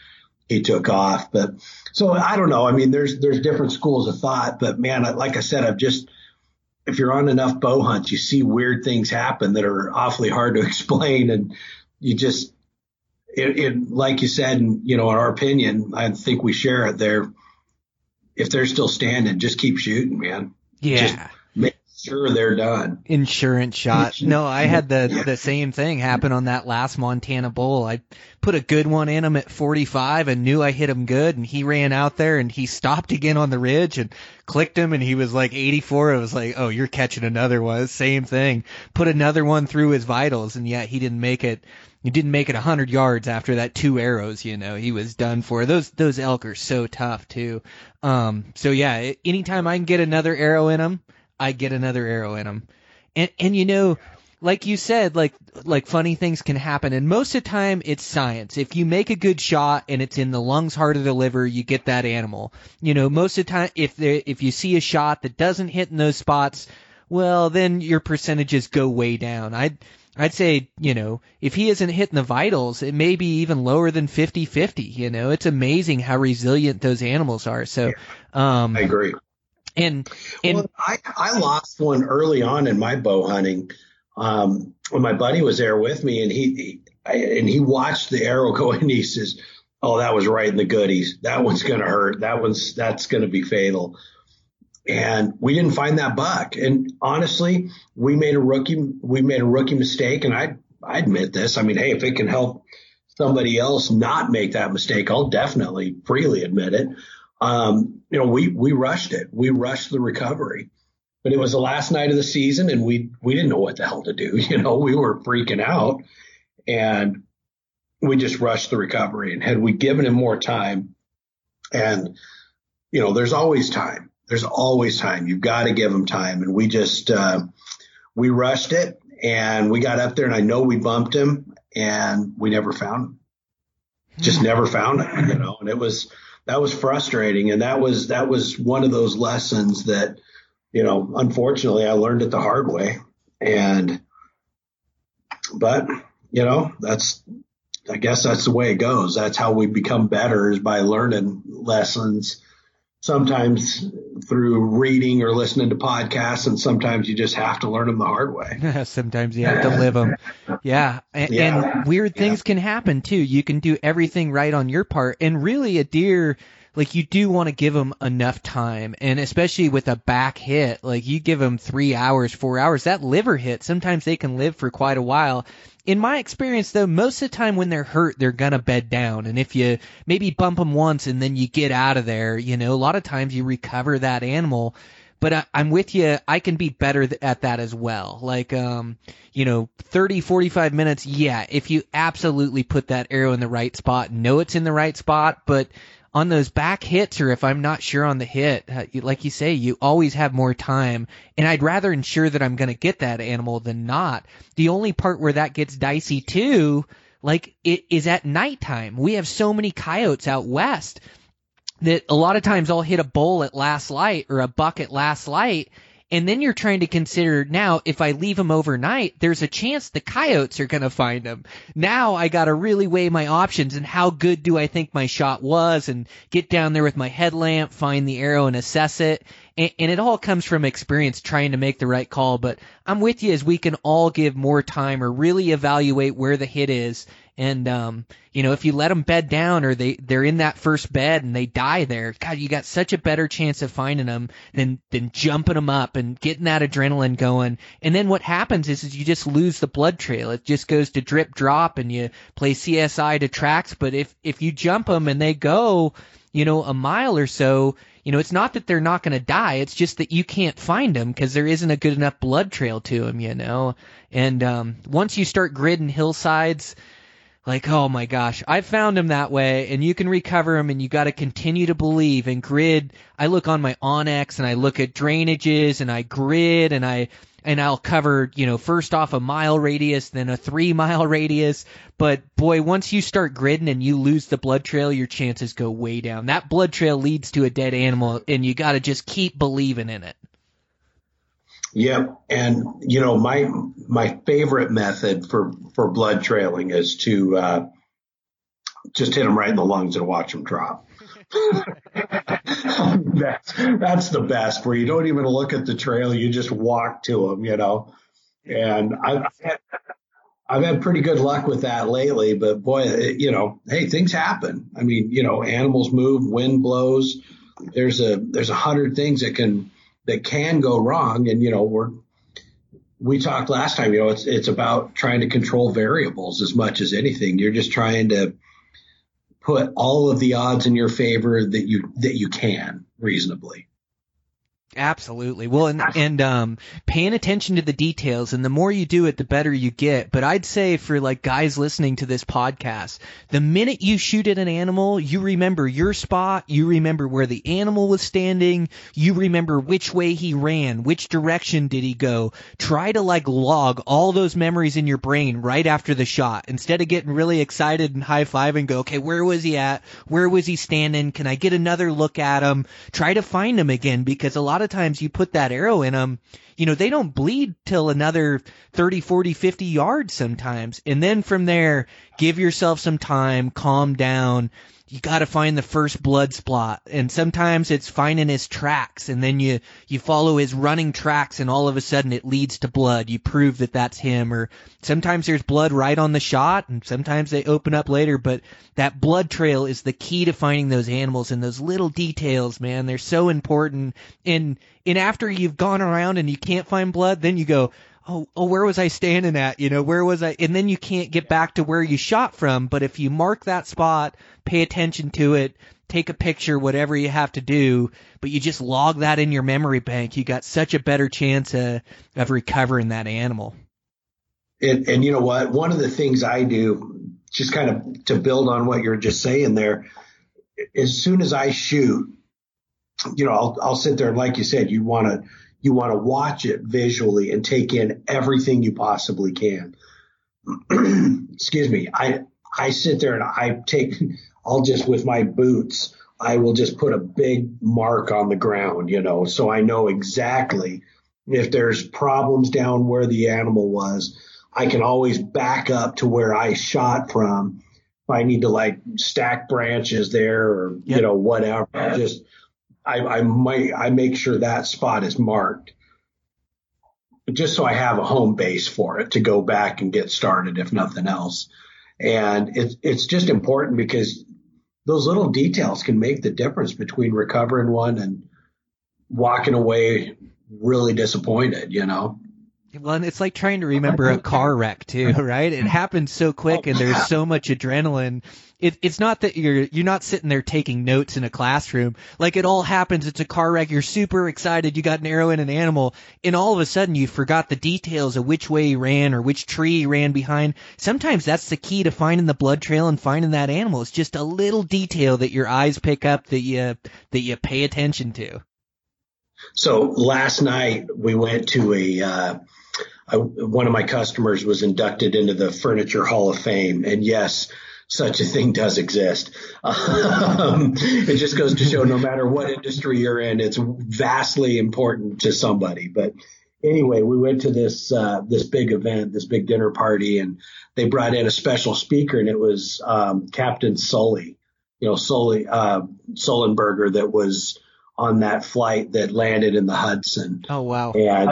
he took off. But so I don't know. I mean, there's, there's different schools of thought, but man, like I said, I've just, if you're on enough bow hunts, you see weird things happen that are awfully hard to explain. And you just, it, it like you said, and, you know, in our opinion, I think we share it there. If they're still standing, just keep shooting, man. Yeah. Just make sure they're done. Insurance shot. No, I had the, the same thing happen on that last Montana bull. I put a good one in him at forty-five and knew I hit him good, and he ran out there and he stopped again on the ridge and clicked him, and he was like eighty-four. I was like, oh, you're catching another one. Same thing. Put another one through his vitals, and yet he didn't make it. He didn't make it one hundred yards after that two arrows, you know. He was done for. Those those elk are so tough, too. Um, so, yeah, anytime I can get another arrow in them, I get another arrow in them. And, and you know, like you said, like like funny things can happen. And most of the time, it's science. If you make a good shot and it's in the lungs, heart, or the liver, you get that animal. You know, most of the time, if there, if you see a shot that doesn't hit in those spots, well, then your percentages go way down. I I'd say, you know, if he isn't hitting the vitals, it may be even lower than fifty-fifty, you know. It's amazing how resilient those animals are. So um, I agree. And, and well, I, I lost one early on in my bow hunting um, when my buddy was there with me, and he, he I, and he watched the arrow go in. He says, oh, that was right in the goodies. That one's going to hurt. That one's that's going to be fatal. And we didn't find that buck. And honestly, we made a rookie, we made a rookie mistake. And I, I admit this. I mean, hey, if it can help somebody else not make that mistake, I'll definitely freely admit it. Um, you know, we, we rushed it. We rushed the recovery, but it was the last night of the season, and we, we didn't know what the hell to do. You know, we were freaking out, and we just rushed the recovery. And had we given him more time, and, you know, there's always time. There's always time. You've got to give them time. And we just, uh, we rushed it, and we got up there, and I know we bumped him, and we never found him. Just never found him, you know, and it was, that was frustrating. And that was, that was one of those lessons that, you know, unfortunately I learned it the hard way. And, but, you know, that's, I guess that's the way it goes. That's how we become better, is by learning lessons. Sometimes through reading or listening to podcasts, and sometimes you just have to learn them the hard way. Sometimes you have to live them. Yeah. And, yeah. and weird things yeah. can happen too. You can do everything right on your part. And really a deer, like, you do want to give them enough time. And especially with a back hit, like, you give them three hours, four hours, that liver hit, sometimes they can live for quite a while. In my experience, though, most of the time when they're hurt, they're going to bed down. And if you maybe bump them once and then you get out of there, you know, a lot of times you recover that animal. But I, I'm with you. I can be better th- at that as well. Like, um, you know, thirty, forty-five minutes. Yeah, if you absolutely put that arrow in the right spot, know it's in the right spot. But on those back hits, or if I'm not sure on the hit, like you say, you always have more time, and I'd rather ensure that I'm going to get that animal than not. The only part where that gets dicey too, like, it is at nighttime. We have so many coyotes out west that a lot of times I'll hit a bull at last light or a buck at last light. And then you're trying to consider, now, if I leave them overnight, there's a chance the coyotes are going to find them. Now I got to really weigh my options, and how good do I think my shot was, and get down there with my headlamp, find the arrow, and assess it. And, and it all comes from experience, trying to make the right call. But I'm with you, as we can all give more time or really evaluate where the hit is. And, um, you know, if you let them bed down, or they, they're in that first bed and they die there, God, you got such a better chance of finding them than, than jumping them up and getting that adrenaline going. And then what happens is, is you just lose the blood trail. It just goes to drip drop, and you play C S I to tracks. But if, if you jump them and they go, you know, a mile or so, you know, it's not that they're not going to die. It's just that you can't find them because there isn't a good enough blood trail to them, you know. And, um, once you start gridding hillsides, like, oh my gosh, I found him that way, and you can recover him, and you got to continue to believe. And grid, I look on my Onyx, and I look at drainages, and I grid, and I and I'll cover, you know, first off a mile radius, then a three mile radius. But boy, once you start gridding and you lose the blood trail, your chances go way down. That blood trail leads to a dead animal, and you got to just keep believing in it. Yeah. And, you know, my my favorite method for, for blood trailing is to uh, just hit them right in the lungs and watch them drop. that's, that's the best, where you don't even look at the trail. You just walk to them, you know. And I've had, I've had pretty good luck with that lately. But, boy, it, you know, hey, things happen. I mean, you know, animals move, wind blows. There's a there's a hundred things that can – that can go wrong. And, you know, we're, we talked last time, you know, it's, it's about trying to control variables as much as anything. You're just trying to put all of the odds in your favor that you, that you can reasonably. Absolutely. Well, and, and, um, paying attention to the details, and the more you do it, the better you get. But I'd say for like guys listening to this podcast, the minute you shoot at an animal, you remember your spot. You remember where the animal was standing. You remember which way he ran, which direction did he go. Try to like log all those memories in your brain right after the shot, instead of getting really excited and high five and go, okay, where was he at? Where was he standing? Can I get another look at him? Try to find him again, because a lot of times you put that arrow in them, you know, they don't bleed till another thirty, forty, fifty yards sometimes. And then from there, give yourself some time, calm down. You got to find the first blood spot. And sometimes it's finding his tracks, and then you, you follow his running tracks, and all of a sudden it leads to blood. You prove that that's him. Or sometimes there's blood right on the shot, and sometimes they open up later. But that blood trail is the key to finding those animals, and those little details, man, they're so important. And, and after you've gone around and you can't find blood, then you go, Oh, oh, where was I standing at? You know, where was I? And then you can't get back to where you shot from. But if you mark that spot, pay attention to it, take a picture, whatever you have to do, but you just log that in your memory bank, you got such a better chance uh, of recovering that animal. And, and you know what? One of the things I do, just kind of to build on what you're just saying there, as soon as I shoot, you know, I'll, I'll sit there. And like you said, you want to, You want to watch it visually and take in everything you possibly can. Excuse me. I I sit there and I take, I'll just with my boots, I will just put a big mark on the ground, you know, so I know exactly if there's problems down where the animal was. I can always back up to where I shot from. If I need to like stack branches there or, yep. you know, whatever, I'll just I, I might I make sure that spot is marked, just so I have a home base for it to go back and get started, if nothing else. And it's it's just important, because those little details can make the difference between recovering one and walking away really disappointed, you know. Well, and it's like trying to remember a car wreck too, right? It happens so quick, and there's so much adrenaline. It, it's not that you're you're not sitting there taking notes in a classroom. Like, it all happens. It's a car wreck. You're super excited. You got an arrow in an animal, and all of a sudden you forgot the details of which way he ran or which tree he ran behind. Sometimes that's the key to finding the blood trail and finding that animal. It's just a little detail that your eyes pick up that you that you pay attention to. So last night we went to a uh, I, one of my customers was inducted into the Furniture Hall of Fame. And yes, such a thing does exist. Um, it just goes to show, no matter what industry you're in, it's vastly important to somebody. But anyway, we went to this uh, this big event, this big dinner party, and they brought in a special speaker, and it was um, Captain Sully, you know, Sully uh, Sullenberger, that was on that flight that landed in the Hudson. Oh, wow. And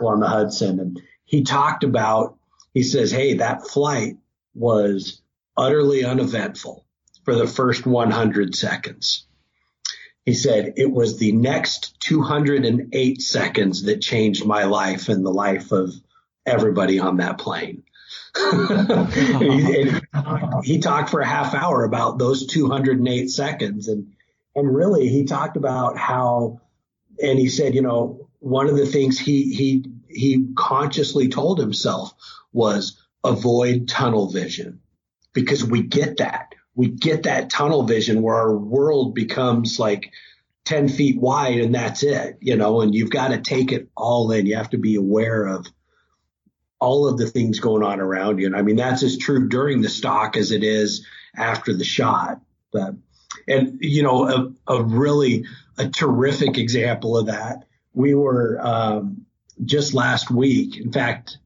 on the Hudson. And he talked about, he says, hey, that flight was utterly uneventful for the first one hundred seconds. He said, it was the next two hundred eight seconds that changed my life and the life of everybody on that plane. and he, and he talked for a half hour about those two hundred eight seconds. And And really, he talked about how, and he said, you know, one of the things he he he consciously told himself was avoid tunnel vision. because we get that. We get that tunnel vision where our world becomes like ten feet wide and that's it, you know, and you've got to take it all in. You have to be aware of all of the things going on around you. And I mean, that's as true during the stock as it is after the shot. But, and, you know, a, a really a terrific example of that. We were um, just last week, in fact,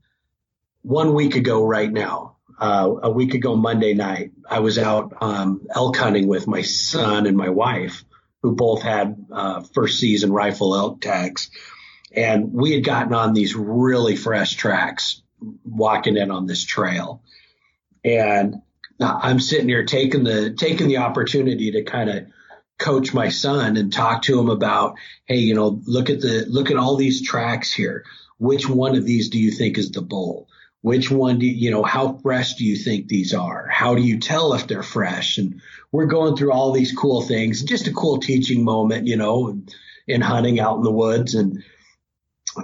one week ago right now, uh, a week ago, Monday night, I was out um, elk hunting with my son and my wife, who both had uh, first season rifle elk tags. And we had gotten on these really fresh tracks walking in on this trail. And I'm sitting here taking the taking the opportunity to kind of coach my son and talk to him about, hey, you know, look at the look at all these tracks here. Which one of these do you think is the bull? Which one do you know? How fresh do you think these are? How do you tell if they're fresh? And we're going through all these cool things. Just a cool teaching moment, you know, in, in hunting out in the woods. And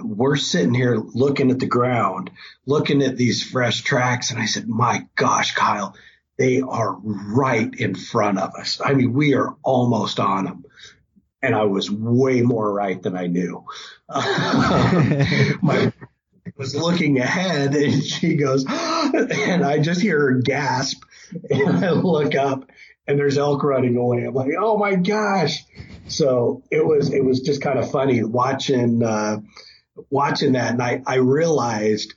we're sitting here looking at the ground, looking at these fresh tracks. And I said, my gosh, Kyle, they are right in front of us. I mean, we are almost on them. And I was way more right than I knew. My was looking ahead and she goes, and I just hear her gasp and I look up and there's elk running away. I'm like, oh my gosh. So it was, it was just kind of funny watching, uh, watching that. And I, I realized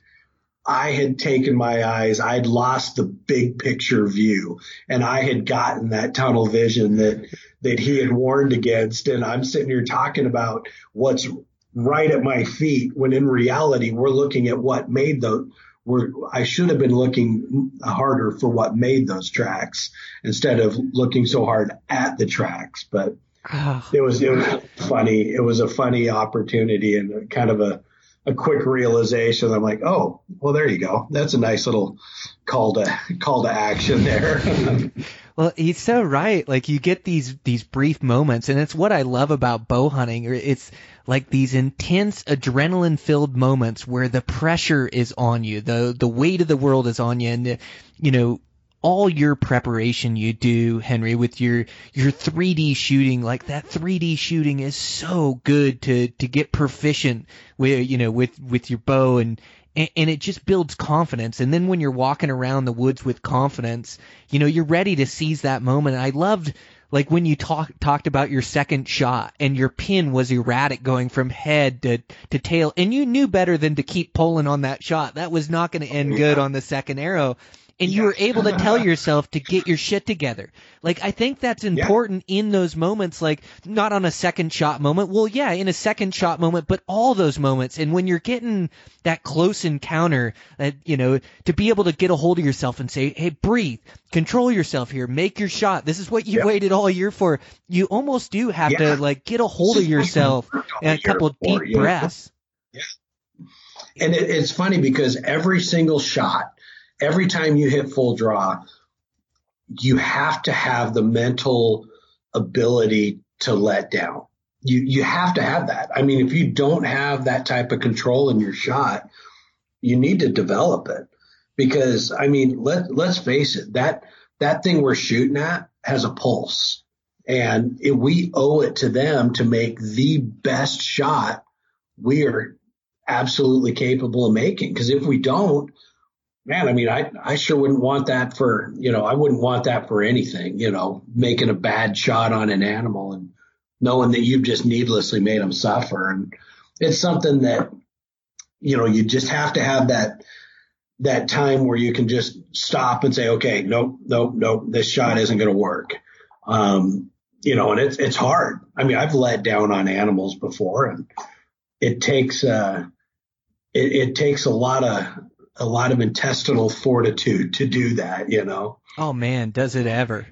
I had taken my eyes, I'd lost the big picture view and I had gotten that tunnel vision that, that he had warned against. And I'm sitting here talking about what's right at my feet, when in reality, we're looking at what made those. We're, I should have been looking harder for what made those tracks instead of looking so hard at the tracks. But oh, it was it was funny. It was a funny opportunity and kind of a, a quick realization. I'm like, oh, well, there you go. That's a nice little call to call to action there. Well, he's so right. Like you get these these brief moments, and it's what I love about bow hunting. It's like these intense adrenaline-filled moments where the pressure is on you, the the weight of the world is on you, and the, you know, all your preparation you do, Henry, with your your three D shooting, like that three D shooting is so good to to get proficient with, you know, with with your bow, and and it just builds confidence. And then when you're walking around the woods with confidence, you know, you're ready to seize that moment. And I loved, like, when you talk, talked about your second shot and your pin was erratic going from head to, to tail, and you knew better than to keep pulling on that shot. That was not going to end oh, yeah. good on the second arrow. And yeah. you were able to tell yourself to get your shit together. Like, I think that's important yeah. in those moments, like not on a second shot moment. Well, yeah, in a second shot moment, but all those moments. And when you're getting that close encounter, uh, you know, to be able to get a hold of yourself and say, hey, breathe, control yourself here, make your shot. This is what you yeah. waited all year for. You almost do have yeah. to, like, get a hold of yourself and a couple of deep you. breaths. Yeah. And it, it's funny because every single shot, every time you hit full draw, you have to have the mental ability to let down. You you have to have that. I mean, if you don't have that type of control in your shot, you need to develop it because, I mean, let, let's face it, that that thing we're shooting at has a pulse, and if we owe it to them to make the best shot we are absolutely capable of making, because if we don't, man, I mean, I, I sure wouldn't want that for, you know, I wouldn't want that for anything, you know, making a bad shot on an animal and knowing that you've just needlessly made them suffer. And it's something that, you know, you just have to have that, that time where you can just stop and say, okay, nope, nope, nope, this shot isn't going to work. Um, you know, and it's, it's hard. I mean, I've let down on animals before, and it takes, uh, it, it takes a lot of, a lot of intestinal fortitude to do that, you know? Oh man, does it ever.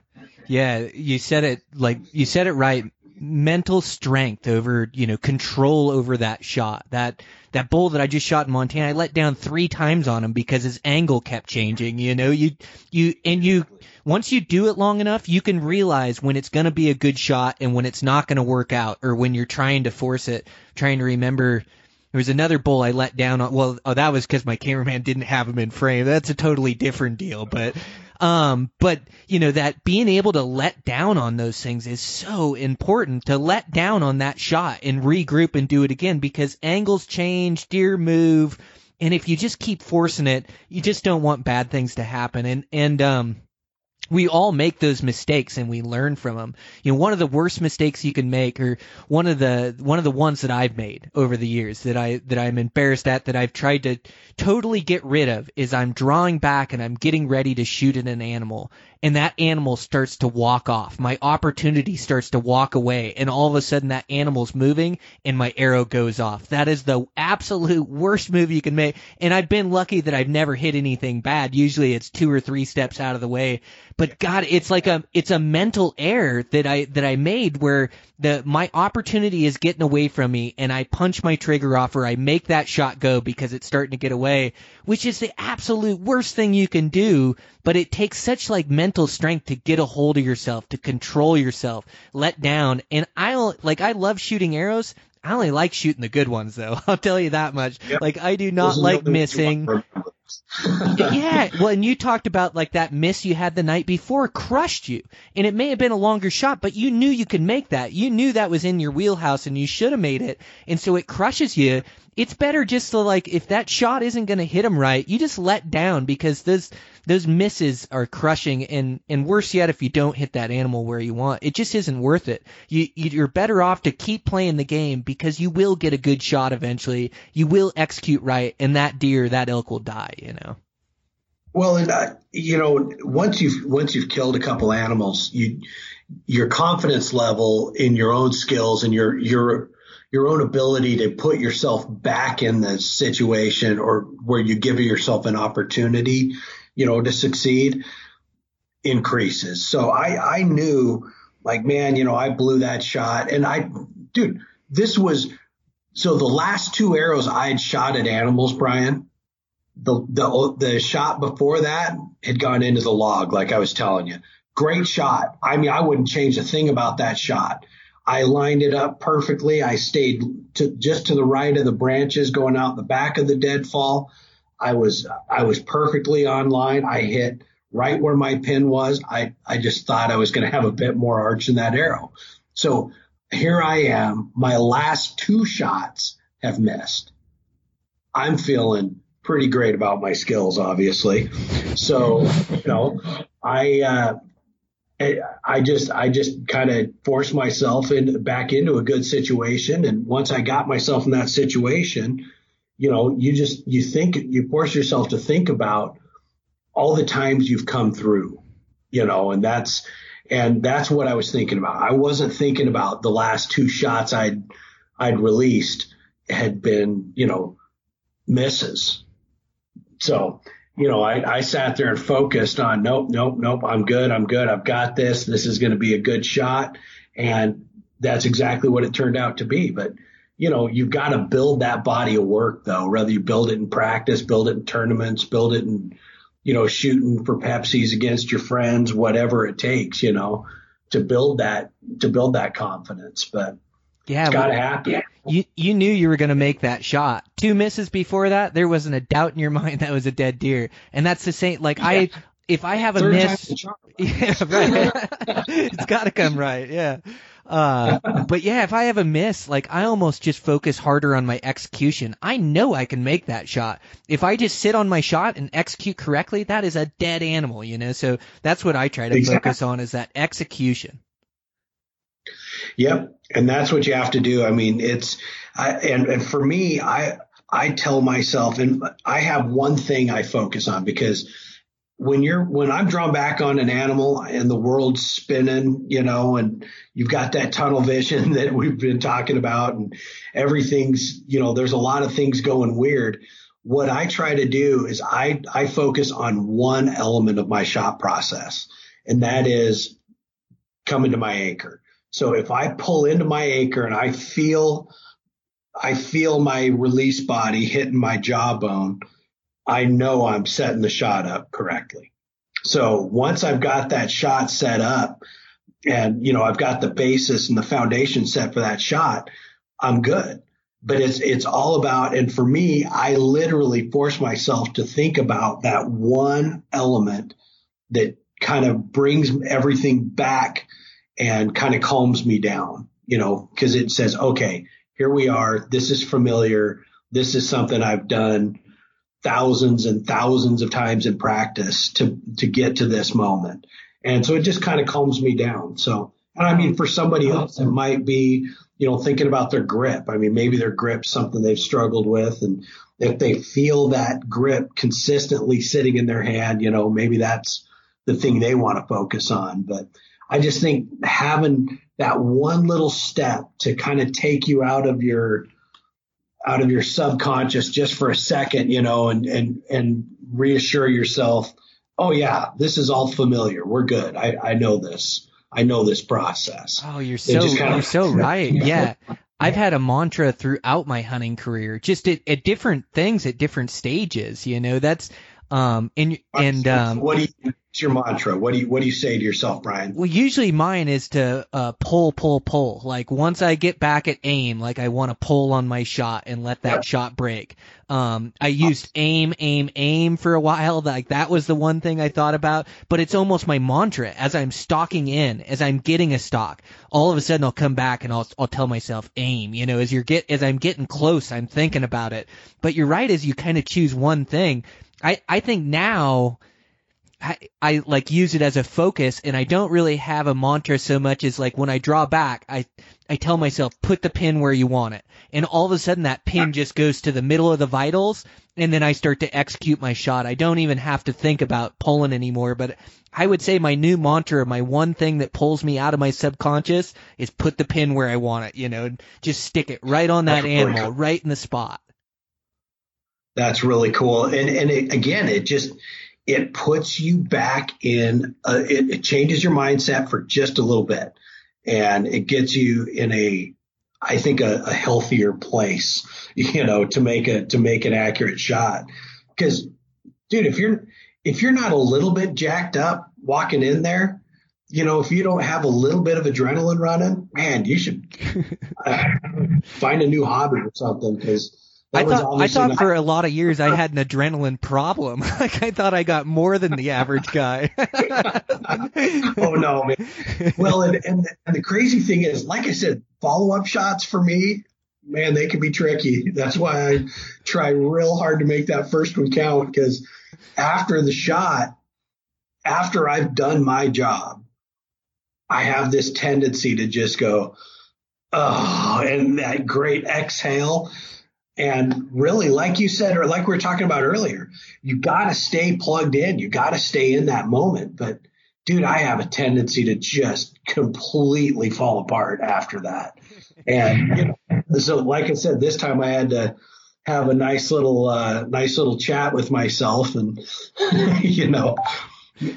Yeah. You said it, like you said it right. Mental strength over, you know, control over that shot, that, that bull that I just shot in Montana, I let down three times on him because his angle kept changing, you know, you, you, and you, once you do it long enough, you can realize when it's going to be a good shot and when it's not going to work out, or when you're trying to force it, trying to remember. There was another bull I let down on. Well, oh, that was because my cameraman didn't have him in frame. That's a totally different deal. But Um, but, you know, that being able to let down on those things is so important, to let down on that shot and regroup and do it again, because angles change, deer move. And if you just keep forcing it, you just don't want bad things to happen. And, and, um, we all make those mistakes and we learn from them. You know, one of the worst mistakes you can make, or one of the, one of the ones that I've made over the years that I, that I'm embarrassed at, that I've tried to totally get rid of, is I'm drawing back and I'm getting ready to shoot at an animal, and that animal starts to walk off. My opportunity starts to walk away, and all of a sudden that animal's moving and my arrow goes off. That is the absolute worst move you can make. And I've been lucky that I've never hit anything bad. Usually it's two or three steps out of the way. But God, it's like a, it's a mental error that I, that I made, where the, my opportunity is getting away from me, and I punch my trigger off, or I make that shot go because it's starting to get away, which is the absolute worst thing you can do. But it takes such like mental strength to get a hold of yourself, to control yourself, let down. And I like, I love shooting arrows. I only like shooting the good ones, though. I'll tell you that much. Yep. Like, I do not There's like missing. Yeah. Well, and you talked about like that miss you had the night before crushed you, and it may have been a longer shot, but you knew you could make that. You knew that was in your wheelhouse and you should have made it. And so it crushes you. It's better just to, like, if that shot isn't going to hit him right, you just let down, because those, those misses are crushing. And, and worse yet, if you don't hit that animal where you want, it just isn't worth it. You, you're better off to keep playing the game, because you will get a good shot eventually. You will execute right, and that deer, that elk will die, you know? Well, and I, you know, once you've, once you've killed a couple animals, you, your confidence level in your own skills and your, your, your own ability to put yourself back in the situation, or where you give yourself an opportunity, you know, to succeed, increases. So I, I knew, like, man, you know, I blew that shot, and I, dude, this was, so the last two arrows I had shot at animals, Brian, the, the, the shot before that had gone into the log. Like I was telling you, great shot. I mean, I wouldn't change a thing about that shot. I lined it up perfectly. I stayed to, just to the right of the branches going out the back of the deadfall. I was I was perfectly on line. I hit right where my pin was. I, I just thought I was going to have a bit more arch in that arrow. So here I am. My last two shots have missed. I'm feeling pretty great about my skills, obviously. So, you know, I uh, – I just, I just kind of forced myself in back into a good situation. And once I got myself in that situation, you know, you just, you think, you force yourself to think about all the times you've come through, you know, and that's, and that's what I was thinking about. I wasn't thinking about the last two shots I'd, I'd released had been, you know, misses. So, you know, I, I sat there and focused on, nope, nope, nope, I'm good, I'm good, I've got this, this is going to be a good shot. And that's exactly what it turned out to be. But, you know, you've got to build that body of work, though, whether you build it in practice, build it in tournaments, build it in, you know, shooting for Pepsis against your friends, whatever it takes, you know, to build that, to build that confidence. But yeah, it's got to happen. Yeah. You you knew you were going to make that shot. Two misses before that, there wasn't a doubt in your mind that was a dead deer. And that's the same. Like, yeah. I, if I have a Third miss, yeah, right. It's got to come right. Yeah. Uh, but yeah, if I have a miss, like, I almost just focus harder on my execution. I know I can make that shot. If I just sit on my shot and execute correctly, that is a dead animal, you know? So that's what I try to exactly. focus on, is that execution. Yep. And that's what you have to do. I mean, it's, I, and, and for me, I, I tell myself, and I have one thing I focus on, because when you're, when I'm drawn back on an animal and the world's spinning, you know, and you've got that tunnel vision that we've been talking about, and everything's, you know, there's a lot of things going weird. What I try to do is I, I focus on one element of my shot process, and that is coming to my anchor. So if I pull into my anchor and I feel, I feel my release body hitting my jawbone, I know I'm setting the shot up correctly. So once I've got that shot set up, and, you know, I've got the basis and the foundation set for that shot, I'm good. But it's, it's all about, and for me, I literally force myself to think about that one element that kind of brings everything back and kind of calms me down, you know, because it says, okay, here we are. This is familiar. This is something I've done thousands and thousands of times in practice to, to get to this moment. And so it just kind of calms me down. So, and I mean, for somebody else, it might be, you know, thinking about their grip. I mean, maybe their grip's something they've struggled with. And if they feel that grip consistently sitting in their hand, you know, maybe that's the thing they want to focus on. But I just think having that one little step to kind of take you out of your, out of your subconscious just for a second, you know, and, and, and reassure yourself, oh yeah, this is all familiar. We're good. I, I know this. I know this process. Oh, you're so, kinda, you're so right. Yeah. I've had a mantra throughout my hunting career, just at, at different things, at different stages, you know, that's, um, and, and, um, what do you, what's your mantra? What do you, what do you say to yourself, Brian? Well, usually mine is to, uh, pull, pull, pull. Like once I get back at aim, like I want to pull on my shot and let that yeah. shot break. Um, I used aim, aim, aim for a while. Like that was the one thing I thought about, but it's almost my mantra as I'm stalking in, as I'm getting a stalk, all of a sudden I'll come back and I'll, I'll tell myself aim, you know, as you're get, as I'm getting close, I'm thinking about it, but you're right. As you kind of choose one thing, I, I think now I, I like use it as a focus, and I don't really have a mantra so much as like when I draw back, I, I tell myself, put the pin where you want it. And all of a sudden that pin just goes to the middle of the vitals, and then I start to execute my shot. I don't even have to think about pulling anymore, but I would say my new mantra, my one thing that pulls me out of my subconscious is put the pin where I want it, you know, and just stick it right on that animal, right in the spot. That's really cool. And, and it, again, it just, it puts you back in, a, it, it changes your mindset for just a little bit, and it gets you in a, I think a, a healthier place, you know, to make a, to make an accurate shot. Cause dude, if you're, if you're not a little bit jacked up walking in there, you know, if you don't have a little bit of adrenaline running, man, you should uh, find a new hobby or something. Cause That I thought I thought not- for a lot of years I had an adrenaline problem. Like I thought I got more than the average guy. Oh no, man. Well, and, and and the crazy thing is, like I said, follow up shots for me, man, they can be tricky. That's why I try real hard to make that first one count, because after the shot, after I've done my job, I have this tendency to just go, oh, and that great exhale. And really, like you said, or like we were talking about earlier, you got to stay plugged in. You got to stay in that moment. But, dude, I have a tendency to just completely fall apart after that. And you know, so, like I said, this time I had to have a nice little, uh, nice little chat with myself, and you know,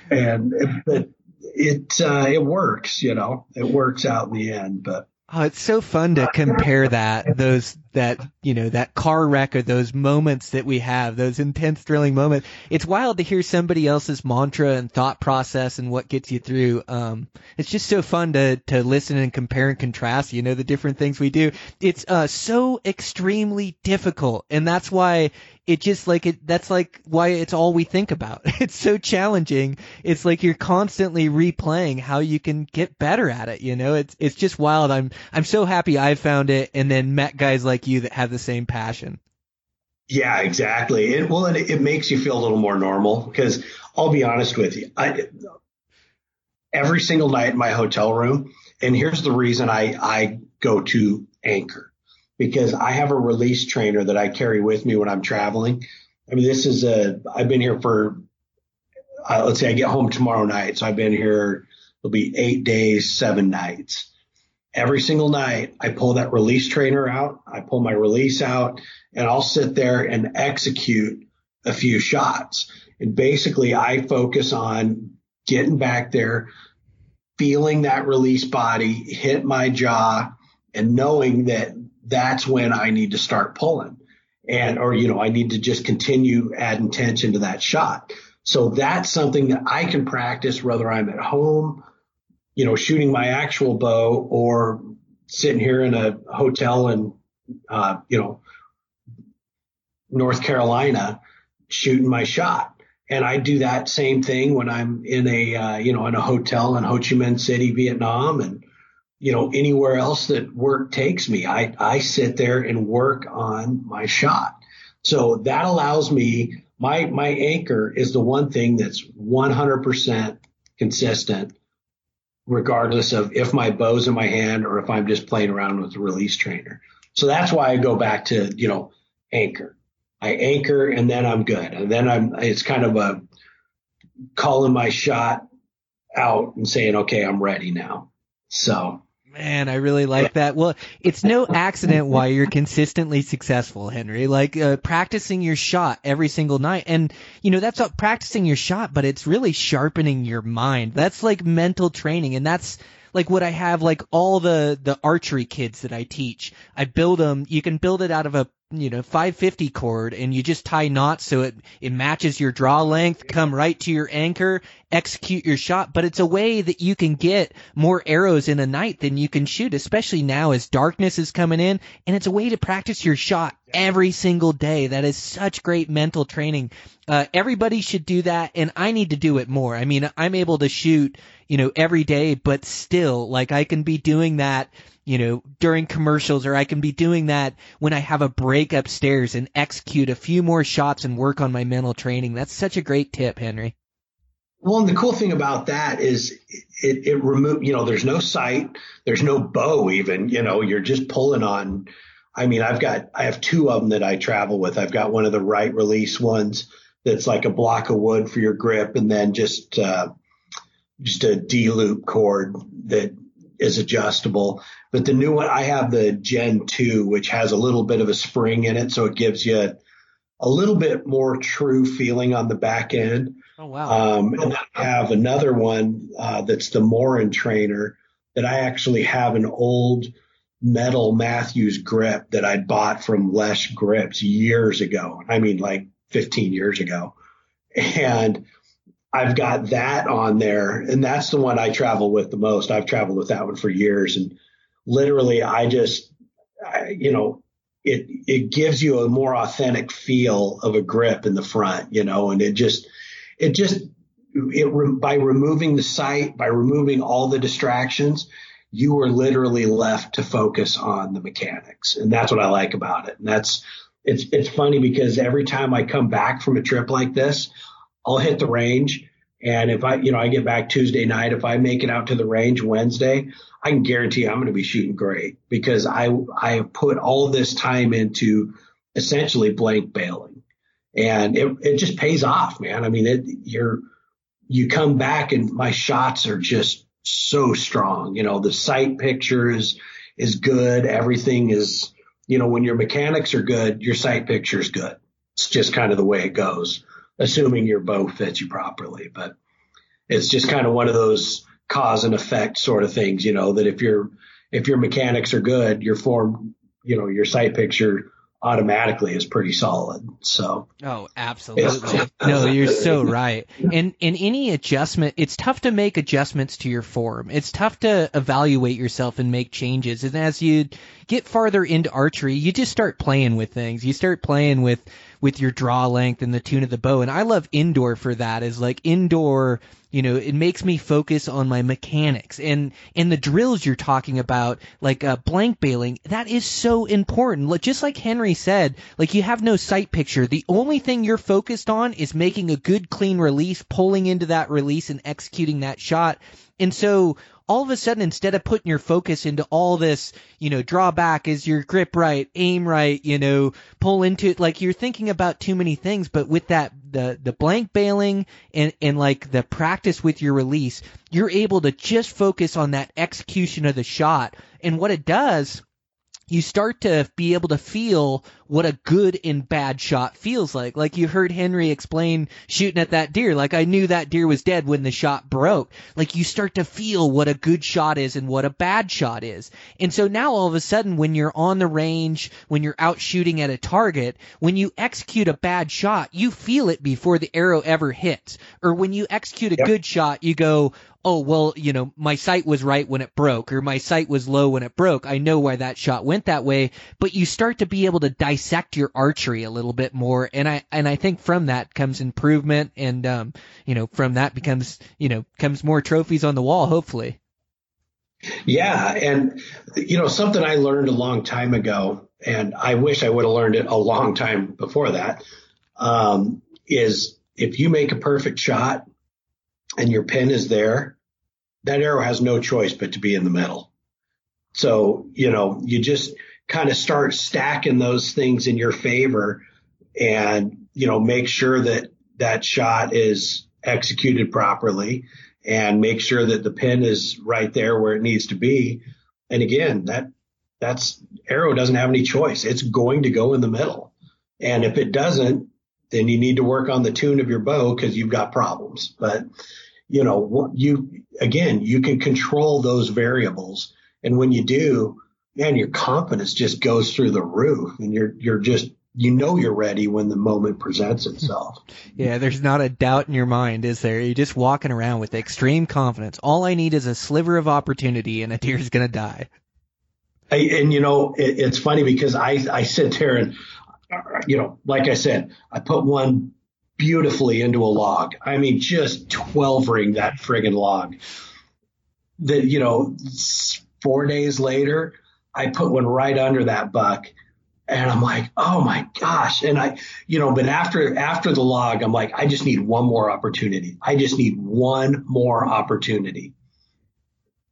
and but it uh, it works. You know, it works out in the end, but. Oh, it's so fun to compare that, those, that, you know, that car wreck or those moments that we have, those intense thrilling moments. It's wild to hear somebody else's mantra and thought process and what gets you through. Um, it's just so fun to, to listen and compare and contrast, you know, the different things we do. It's, uh, so extremely difficult. And that's why it just like it, that's like why it's all we think about. It's so challenging. It's like you're constantly replaying how you can get better at it. You know, it's, it's just wild. I'm, I'm so happy I found it and then met guys like you that have the same passion. Yeah, exactly. It, well, it, it makes you feel a little more normal, because I'll be honest with you. I, every single night in my hotel room, and here's the reason I, I go to Anchor, because I have a release trainer that I carry with me when I'm traveling. I mean, this is a, I've been here for, uh, let's say I get home tomorrow night. So I've been here, it'll be eight days, seven nights. Every single night, I pull that release trainer out, I pull my release out, and I'll sit there and execute a few shots. And basically, I focus on getting back there, feeling that release body hit my jaw, and knowing that that's when I need to start pulling. And, or, you know, I need to just continue adding tension to that shot. So that's something that I can practice, whether I'm at home, you know, shooting my actual bow, or sitting here in a hotel in, uh, you know, North Carolina, shooting my shot. And I do that same thing when I'm in a, uh, you know, in a hotel in Ho Chi Minh City, Vietnam, and, you know, anywhere else that work takes me. I, I sit there and work on my shot. So that allows me, my, my anchor is the one thing that's one hundred percent consistent, regardless of if my bow's in my hand or if I'm just playing around with the release trainer. So that's why I go back to, you know, anchor. I anchor and then I'm good. And then I'm, it's kind of a calling my shot out and saying, okay, I'm ready now. So. Man, I really like that. Well, it's no accident why you're consistently successful, Henry, like uh, practicing your shot every single night. And, you know, that's not practicing your shot, but it's really sharpening your mind. That's like mental training. And that's like what I have, like all the, the archery kids that I teach. I build them. You can build it out of a, you know, five fifty cord, and you just tie knots so it, it matches your draw length, come right to your anchor, execute your shot. But it's a way that you can get more arrows in a night than you can shoot, especially now as darkness is coming in. And it's a way to practice your shot every single day. That is such great mental training. Uh, everybody should do that, and I need to do it more. I mean, I'm able to shoot, you know, every day, but still, like, I can be doing that, you know, during commercials, or I can be doing that when I have a break upstairs and execute a few more shots and work on my mental training. That's such a great tip, Henry. Well, and the cool thing about that is it, it removes, you know, there's no sight, there's no bow even, you know, you're just pulling on. I mean, I've got, I have two of them that I travel with. I've got one of the right release ones that's like a block of wood for your grip, and then just, uh, just a D loop cord that is adjustable. But the new one, I have the Gen two, which has a little bit of a spring in it. So it gives you a, a little bit more true feeling on the back end. Oh, wow. Um, and I have another one uh, that's the Morin Trainer, that I actually have an old metal Matthews grip that I bought from Les Grips years ago. I mean, like fifteen years ago. And I've got that on there, and that's the one I travel with the most. I've traveled with that one for years, and literally I just, I, you know, it, it gives you a more authentic feel of a grip in the front, you know, and it just, it just, it re- by removing the sight, by removing all the distractions, you are literally left to focus on the mechanics. And that's what I like about it. And that's, it's, it's funny because every time I come back from a trip like this, I'll hit the range, and if I, you know, I get back Tuesday night, if I make it out to the range Wednesday, I can guarantee I'm going to be shooting great, because I, I have put all this time into essentially blank bailing, and it, it just pays off, man. I mean, it, you're, you come back and my shots are just so strong. You know, the sight picture is, is good. Everything is, you know, when your mechanics are good, your sight picture is good. It's just kind of the way it goes, assuming your bow fits you properly. But it's just kind of one of those cause and effect sort of things, you know, that if your, if your mechanics are good, your form, you know, your sight picture automatically is pretty solid. So. Oh, absolutely. No, you're so right. And in any adjustment, it's tough to make adjustments to your form. It's tough to evaluate yourself and make changes. And as you get farther into archery, you just start playing with things. You start playing with, with your draw length and the tune of the bow. And I love indoor for that, is like indoor, you know, it makes me focus on my mechanics, and, and the drills you're talking about, like uh, blank bailing, that is so important. Just like Henry said, like you have no sight picture. The only thing you're focused on is making a good clean release, pulling into that release and executing that shot. And so all of a sudden, instead of putting your focus into all this, you know, draw back, is your grip right, aim right, you know, pull into it, like you're thinking about too many things. But with that, the, the blank bailing and, and like the practice with your release, you're able to just focus on that execution of the shot. And what it does, you start to be able to feel what a good and bad shot feels like. Like you heard Henry explain shooting at that deer. Like I knew that deer was dead when the shot broke. Like you start to feel what a good shot is and what a bad shot is. And so now all of a sudden, when you're on the range, when you're out shooting at a target, when you execute a bad shot, you feel it before the arrow ever hits. Or when you execute a Yep. good shot, you go, oh, well, you know, my sight was right when it broke, or my sight was low when it broke. I know why that shot went that way. But you start to be able to digest dissect your archery a little bit more. And I, and I think from that comes improvement. And, um, you know, from that becomes, you know, comes more trophies on the wall, hopefully. Yeah. And, you know, something I learned a long time ago, and I wish I would have learned it a long time before that, um, is if you make a perfect shot and your pin is there, that arrow has no choice but to be in the middle. So, you know, you just kind of start stacking those things in your favor and, you know, make sure that that shot is executed properly and make sure that the pin is right there where it needs to be. And again, that that's arrow doesn't have any choice. It's going to go in the middle. And if it doesn't, then you need to work on the tune of your bow because you've got problems. But, you know, you again, you can control those variables. And when you do, man, your confidence just goes through the roof, and you're you're just, you know, you're ready when the moment presents itself. Yeah, there's not a doubt in your mind, is there? You're just walking around with extreme confidence. All I need is a sliver of opportunity, and a deer's gonna die. I, and you know, it, it's funny because I I sit there and, you know, like I said, I put one beautifully into a log. I mean, just twelvering that friggin' log. That, you know, four days later, I put one right under that buck, and I'm like, oh my gosh. And I, you know, but after, after the log, I'm like, I just need one more opportunity. I just need one more opportunity.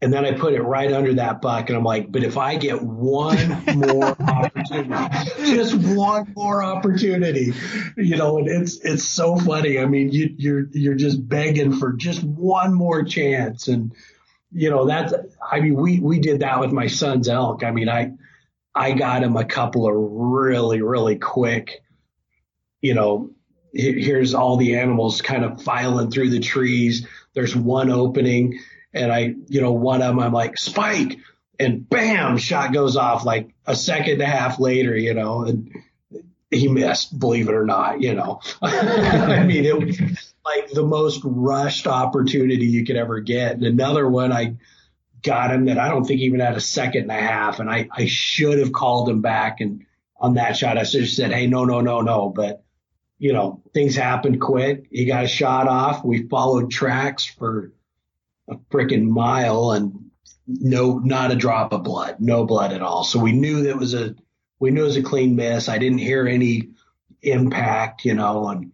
And then I put it right under that buck, and I'm like, but if I get one more opportunity, just one more opportunity, you know, and it's, it's so funny. I mean, you, you're, you're just begging for just one more chance. And, you know, that's, I mean, we, we did that with my son's elk. I mean, I, I got him a couple of really, really quick, you know, here's all the animals kind of filing through the trees. There's one opening, and I, you know, one of them, I'm like, spike, and bam, shot goes off like a second and a half later, you know, and he missed, believe it or not, you know, I mean, it was like the most rushed opportunity you could ever get. And another one, I got him that I don't think even had a second and a half. And I, I should have called him back. And on that shot, I should have said, hey, no, no, no, no. But, you know, things happened quick. He got a shot off. We followed tracks for a freaking mile, and no, not a drop of blood, no blood at all. So we knew that was a, we knew it was a clean miss. I didn't hear any impact, you know, and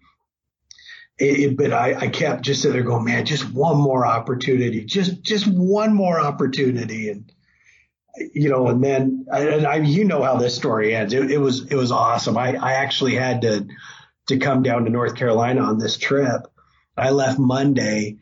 it, it, but I, I kept just sitting there going, man, just one more opportunity, just just one more opportunity. And, you know, and then and I, you know how this story ends. It, it was it was awesome. I, I actually had to to come down to North Carolina on this trip. I left Monday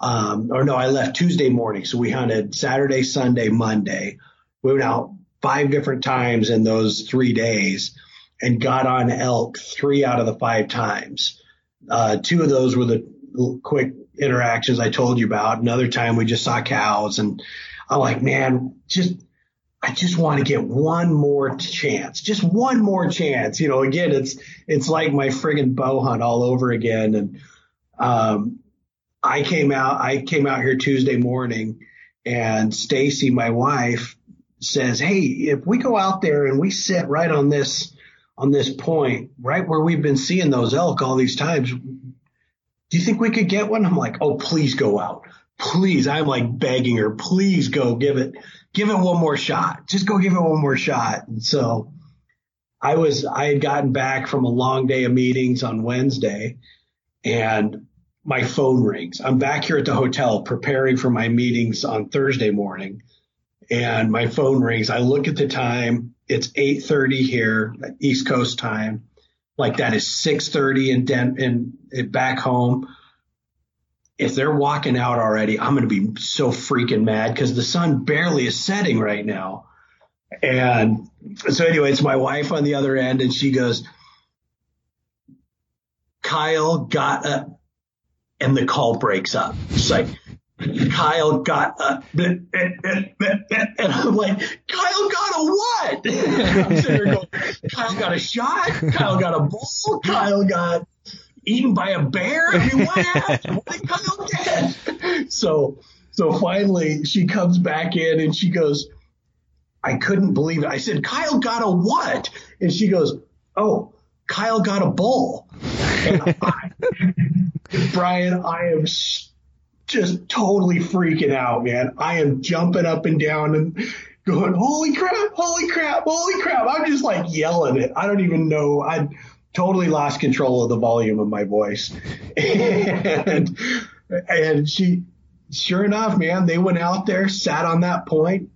um, or no, I left Tuesday morning. So we hunted Saturday, Sunday, Monday. We went out five different times in those three days and got on elk three out of the five times. Uh, two of those were the quick interactions I told you about. Another time we just saw cows, and I'm like, man, just, I just want to get one more chance, just one more chance. You know, again, it's, it's like my friggin' bow hunt all over again. And, um, I came out, I came out here Tuesday morning, and Stacy, my wife, says, hey, if we go out there and we sit right on this, on this point, right where we've been seeing those elk all these times, do you think we could get one? I'm like, oh, please go out. Please. I'm like begging her, please go give it, give it one more shot. Just go give it one more shot. And so I was, I had gotten back from a long day of meetings on Wednesday, and my phone rings. I'm back here at the hotel preparing for my meetings on Thursday morning. And my phone rings. I look at the time. It's eight thirty here, East Coast time. Like that is six thirty in Den- in, in back home. If they're walking out already, I'm going to be so freaking mad because the sun barely is setting right now. And so anyway, it's my wife on the other end, and she goes, Kyle got up, and the call breaks up. It's like, Kyle got a, and I'm like, Kyle got a what? I'm sitting there going, Kyle got a shot. Kyle got a bull. Kyle got eaten by a bear. I mean, what happened? What did Kyle get? So, so finally, she comes back in and she goes, I couldn't believe it. I said, Kyle got a what? And she goes, oh, Kyle got a bull. And I, Brian, I am just totally freaking out, man. I am jumping up and down and going, holy crap, holy crap, holy crap. I'm just like yelling it. I don't even know. I totally lost control of the volume of my voice. And and she, sure enough, man, they went out there, sat on that point,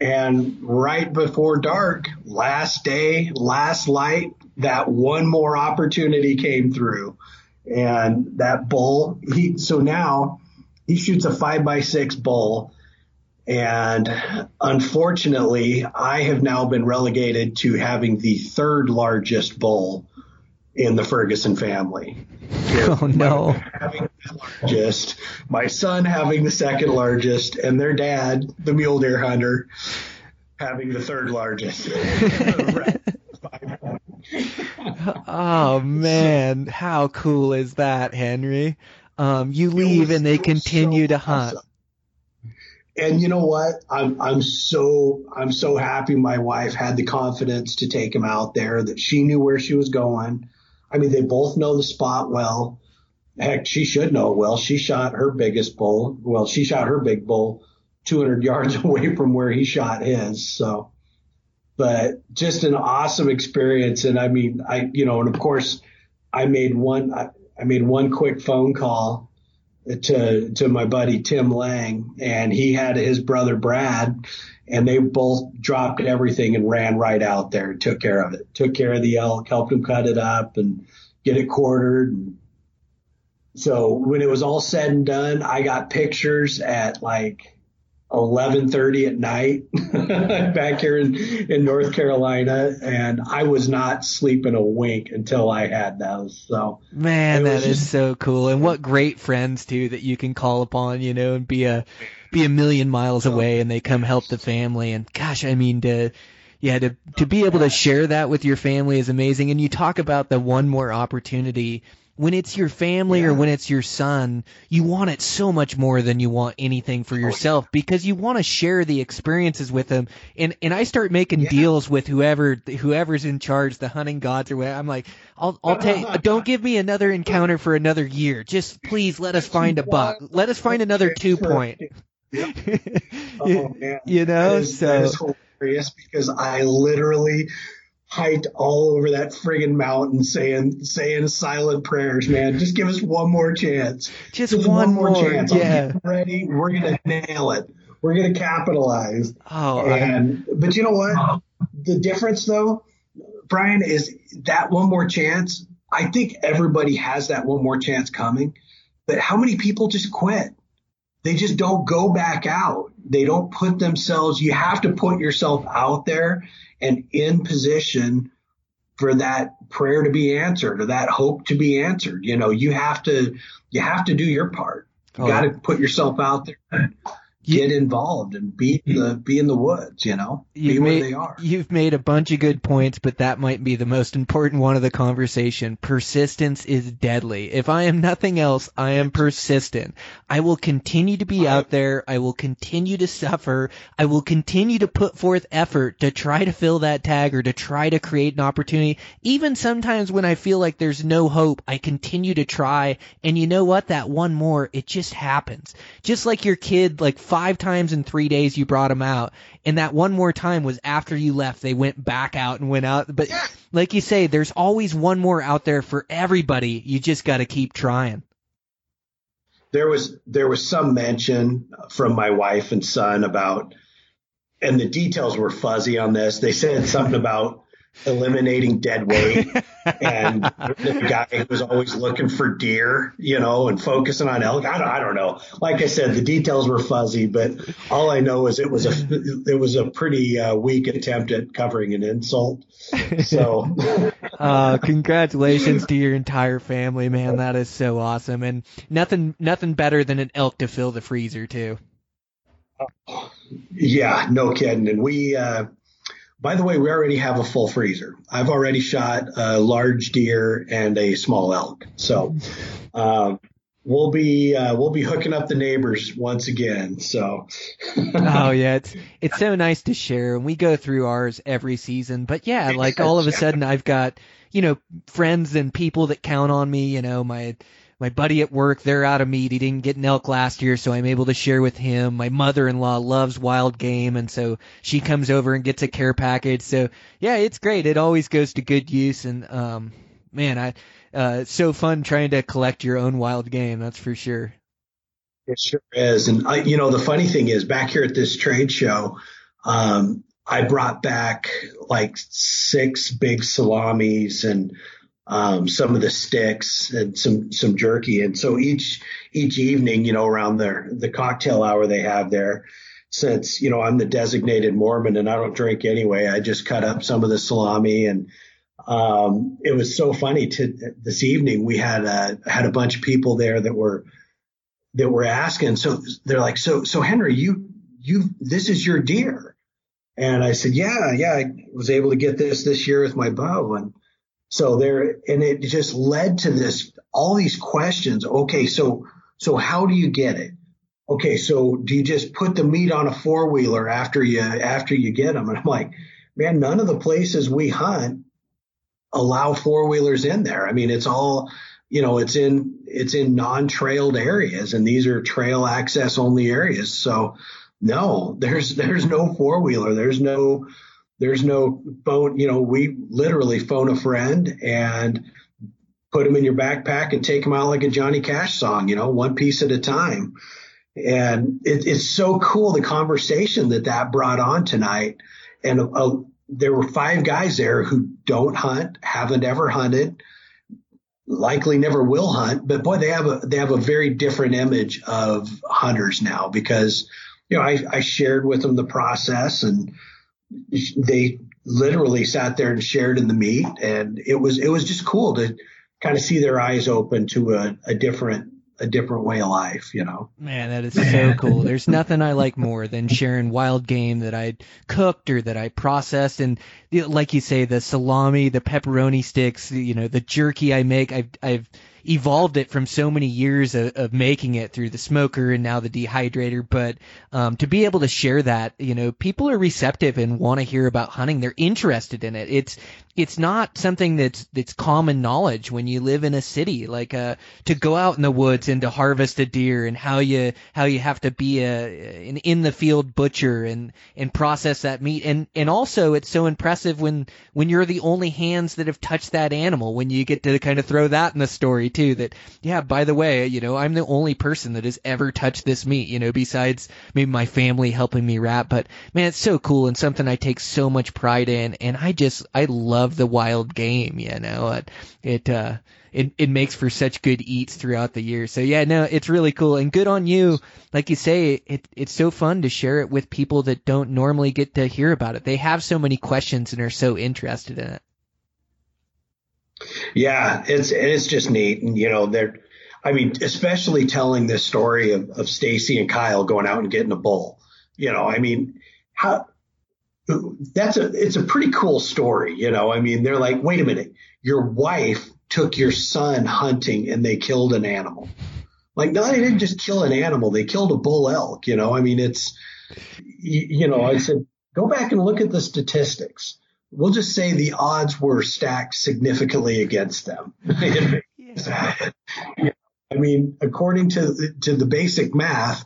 and right before dark, last day, last light, that one more opportunity came through. And that bull, he, so now he shoots a five by six bull. And unfortunately, I have now been relegated to having the third largest bull in the Ferguson family. Oh, no. Having the largest, my son having the second largest, and their dad, the mule deer hunter, having the third largest. Oh, man. How cool is that, Henry? Um, you leave and they continue so to hunt. Awesome. And you know what? I'm I'm so I'm so happy my wife had the confidence to take him out there, that she knew where she was going. I mean, they both know the spot well. Heck, she should know it well. She shot her biggest bull. Well, she shot her big bull two hundred yards away from where he shot his. So, but just an awesome experience. And I mean, I you know, and of course, I made one I, I made one quick phone call to to my buddy Tim Lang, and he had his brother Brad, and they both dropped everything and ran right out there and took care of it. Took care of the elk, helped him cut it up and get it quartered. And so when it was all said and done, I got pictures at like eleven thirty at night back here in, in North Carolina, and I was not sleeping a wink until I had those. So man, that is just so cool. And what great friends too that you can call upon, you know, and be a be a million miles away and they come help the family. And gosh, I mean to yeah to to be able to share that with your family is amazing. And you talk about the one more opportunity. When it's your family yeah. or when it's your son, you want it so much more than you want anything for yourself, because you want to share the experiences with them. And and I start making yeah. deals with whoever whoever's in charge, the hunting gods or whatever. I'm like, I'll I'll take. Don't give me another encounter for another year. Just please let us find a buck. Let us find another two point. Yep. Oh, man. You know, that is, so that is hilarious, because I literally hiked all over that friggin' mountain saying saying silent prayers, man. Just give us one more chance. Just, Just one, one more, more chance. Yeah. I'm getting ready. We're gonna nail it. We're gonna capitalize. Oh, and I... but you know what? The difference though, Brian, is that one more chance. I think everybody has that one more chance coming, but how many people just quit? They just don't go back out. They don't put themselves – you have to put yourself out there and in position for that prayer to be answered or that hope to be answered. You know, you have to you have to do your part. You oh. got to put yourself out there and get involved and be the be in the woods, you know, you've be where made, they are. You've made a bunch of good points, but that might be the most important one of the conversation. Persistence is deadly. If I am nothing else, I am persistent. I will continue to be out there. I will continue to suffer. I will continue to put forth effort to try to fill that tag or to try to create an opportunity. Even sometimes when I feel like there's no hope, I continue to try. And you know what? That one more, it just happens. Just like your kid, like five times in three days you brought them out, and that one more time was after you left. They went back out and went out. But yeah. like you say, there's always one more out there for everybody. You just got to keep trying. There was there was some mention from my wife and son about, and the details were fuzzy on this. They said something about eliminating dead weight, and the guy who was always looking for deer, you know, and focusing on elk. I don't, I don't know. Like I said, the details were fuzzy, but all I know is it was a, it was a pretty uh, weak attempt at covering an insult. So, uh, congratulations to your entire family, man. That is so awesome, and nothing, nothing better than an elk to fill the freezer too. Oh, yeah, no kidding. And we, uh, by the way, we already have a full freezer. I've already shot a large deer and a small elk. So um, we'll be uh, we'll be hooking up the neighbors once again. So oh yeah, it's it's so nice to share, and we go through ours every season. But yeah, like all of a sudden I've got, you know, friends and people that count on me. You know, my my buddy at work, they're out of meat. He didn't get an elk last year, so I'm able to share with him. My mother-in-law loves wild game, and so she comes over and gets a care package. So yeah, it's great. It always goes to good use, and um man, I. Uh, it's so fun trying to collect your own wild game. That's for sure. It sure is. And, I, you know, the funny thing is back here at this trade show, um, I brought back like six big salamis and um, some of the sticks and some, some jerky. And so each each evening, you know, around their, the cocktail hour they have there, since, you know, I'm the designated Mormon and I don't drink anyway, I just cut up some of the salami. And Um, it was so funny to this evening. We had a, had a bunch of people there that were, that were asking. So they're like, so, so Henry, you, you, this is your deer. And I said, yeah, yeah, I was able to get this this year with my bow. And so there, and it just led to this, all these questions. Okay. So, so how do you get it? Okay. So do you just put the meat on a four wheeler after you, after you get them? And I'm like, man, none of the places we hunt allow four wheelers in there. I mean, it's all, you know, it's in, it's in non-trailed areas, and these are trail access only areas. So no, there's, there's no four wheeler. There's no, there's no phone. You know, we literally phone a friend and put them in your backpack and take them out like a Johnny Cash song, you know, one piece at a time. And it, it's so cool, the conversation that that brought on tonight. And a, a there were five guys there who don't hunt, haven't ever hunted, likely never will hunt, but boy, they have a, they have a very different image of hunters now, because, you know, I, I shared with them the process, and they literally sat there and shared in the meat. And it was, it was just cool to kind of see their eyes open to a, a different, a different way of life, you know. Man, that is so cool. There's nothing I like more than sharing wild game that I cooked or that I processed. And like you say, the salami, the pepperoni sticks, you know, the jerky I make, I've, I've evolved it from so many years of, of making it through the smoker and now the dehydrator. But um, to be able to share that, you know, people are receptive and want to hear about hunting. They're interested in it. It's it's not something that's that's common knowledge when you live in a city, like uh, to go out in the woods and to harvest a deer, and how you how you have to be a an in the field butcher and and process that meat. And and also it's so impressive when when you're the only hands that have touched that animal, when you get to kind of throw that in the story too, that, yeah, by the way, you know, I'm the only person that has ever touched this meat, you know, besides maybe my family helping me wrap. But man, it's so cool, and something I take so much pride in. And I just, I love the wild game, you know, it, it, uh, it, it makes for such good eats throughout the year. So yeah, no, it's really cool, and good on you. Like you say, it, it's so fun to share it with people that don't normally get to hear about it. They have so many questions and are so interested in it. Yeah, it's it's just neat. And, you know, they're, I mean, especially telling this story of, of Stacy and Kyle going out and getting a bull. You know, I mean, how that's a it's a pretty cool story. You know, I mean, they're like, wait a minute, your wife took your son hunting and they killed an animal. Like, no, they didn't just kill an animal. They killed a bull elk. You know, I mean, it's, you, you know, I said, go back and look at the statistics. We'll just say the odds were stacked significantly against them. I mean, according to the, to the basic math,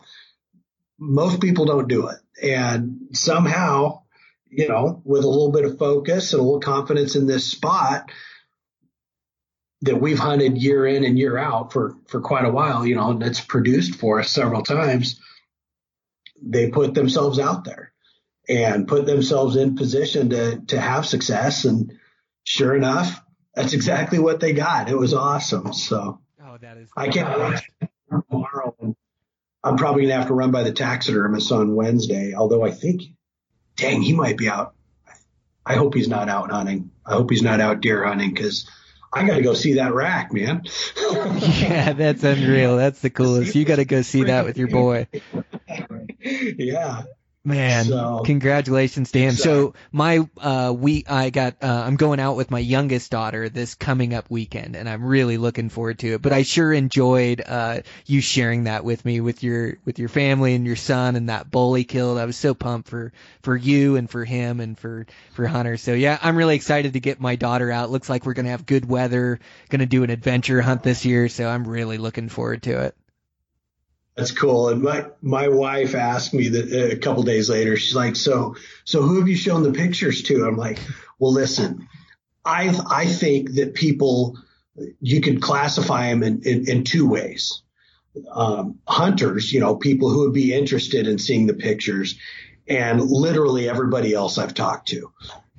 most people don't do it. And somehow, you know, with a little bit of focus and a little confidence in this spot that we've hunted year in and year out for, for quite a while, you know, and it's produced for us several times, they put themselves out there and put themselves in position to to have success. And sure enough, that's exactly what they got. It was awesome. So oh, that is I can't watch tomorrow. I'm probably going to have to run by the taxidermist on Wednesday, although I think, dang, he might be out. I hope he's not out hunting. I hope he's not out deer hunting, because I got to go see that rack, man. Yeah, that's unreal. That's the coolest. You got to go see that with your boy. Yeah. Man, so, congratulations to him. So, so my uh, we I got uh, I'm going out with my youngest daughter this coming up weekend, and I'm really looking forward to it. But I sure enjoyed uh, you sharing that with me, with your with your family and your son and that bull he killed. I was so pumped for for you and for him and for for Hunter. So yeah, I'm really excited to get my daughter out. Looks like we're gonna have good weather, gonna do an adventure hunt this year. So I'm really looking forward to it. That's cool. And my, my wife asked me that a couple days later, she's like, so, so who have you shown the pictures to? I'm like, well, listen, I, I think that people, you could classify them in, in, in two ways. Um, hunters, you know, people who would be interested in seeing the pictures, and literally everybody else I've talked to.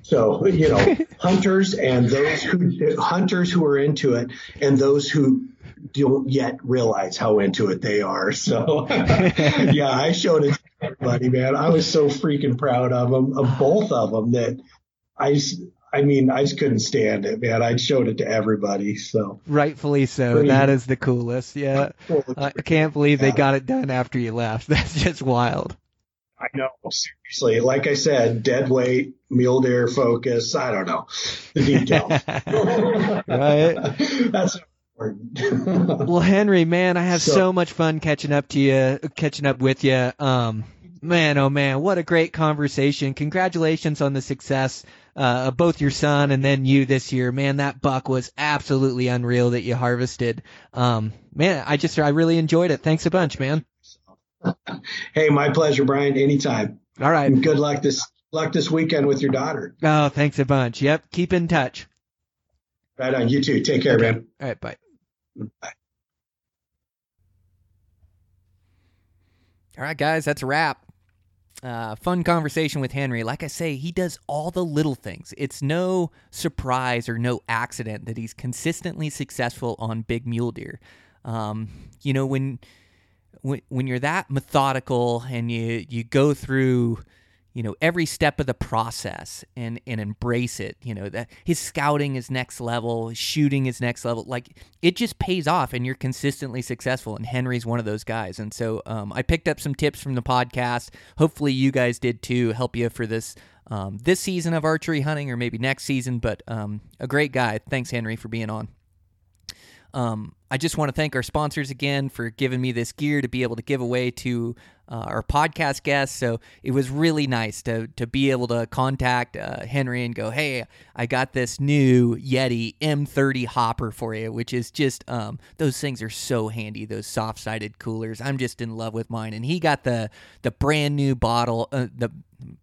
So, you know, hunters and those who, hunters who are into it, and those who don't yet realize how into it they are. So, yeah, I showed it to everybody, man. I was so freaking proud of them, of both of them, that I, I mean, I just couldn't stand it, man. I showed it to everybody. So rightfully so. Pretty, that is the coolest. Yeah, I can't believe yeah. they got it done after you left. That's just wild. I know. Seriously, like I said, dead weight, mule deer focus. I don't know the details. Right. That's. Well, Henry, man, I have so, so much fun catching up to you, catching up with you. Um, man, oh man, what a great conversation! Congratulations on the success uh, of both your son and then you this year. Man, that buck was absolutely unreal that you harvested. Um, man, I just I really enjoyed it. Thanks a bunch, man. Hey, my pleasure, Brian. Anytime. All right. And good luck this luck this weekend with your daughter. Oh, thanks a bunch. Yep. Keep in touch. Right on. You too. Take care, okay. man. All right. Bye. Bye. All right, guys, that's a wrap. Uh, fun conversation with Henry. Like I say, he does all the little things. It's no surprise or no accident that he's consistently successful on big mule deer. Um, you know, when, when when you're that methodical and you you go through, you know, every step of the process and, and embrace it, you know, that his scouting is next level, his shooting is next level. Like, it just pays off and you're consistently successful. And Henry's one of those guys. And so um, I picked up some tips from the podcast. Hopefully you guys did too, help you for this, um, this season of archery hunting or maybe next season, but um, a great guy. Thanks, Henry, for being on. Um, I just want to thank our sponsors again for giving me this gear to be able to give away to uh, our podcast guests. So it was really nice to to be able to contact uh, Henry and go, hey, I got this new Yeti M thirty hopper for you, which is just, um, those things are so handy, those soft-sided coolers. I'm just in love with mine. And he got the, the brand new bottle, uh, the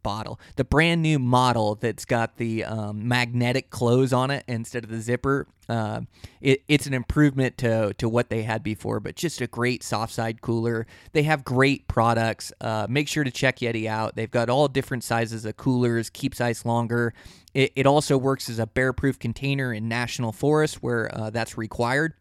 bottle, the brand new model that's got the um, magnetic close on it instead of the zipper. Uh, it, it's an improvement to to what they had before, but just a great soft side cooler. They have great products. Uh, make sure to check Yeti out. They've got all different sizes of coolers, keeps ice longer. It, it also works as a bear-proof container in national forests where uh, that's required.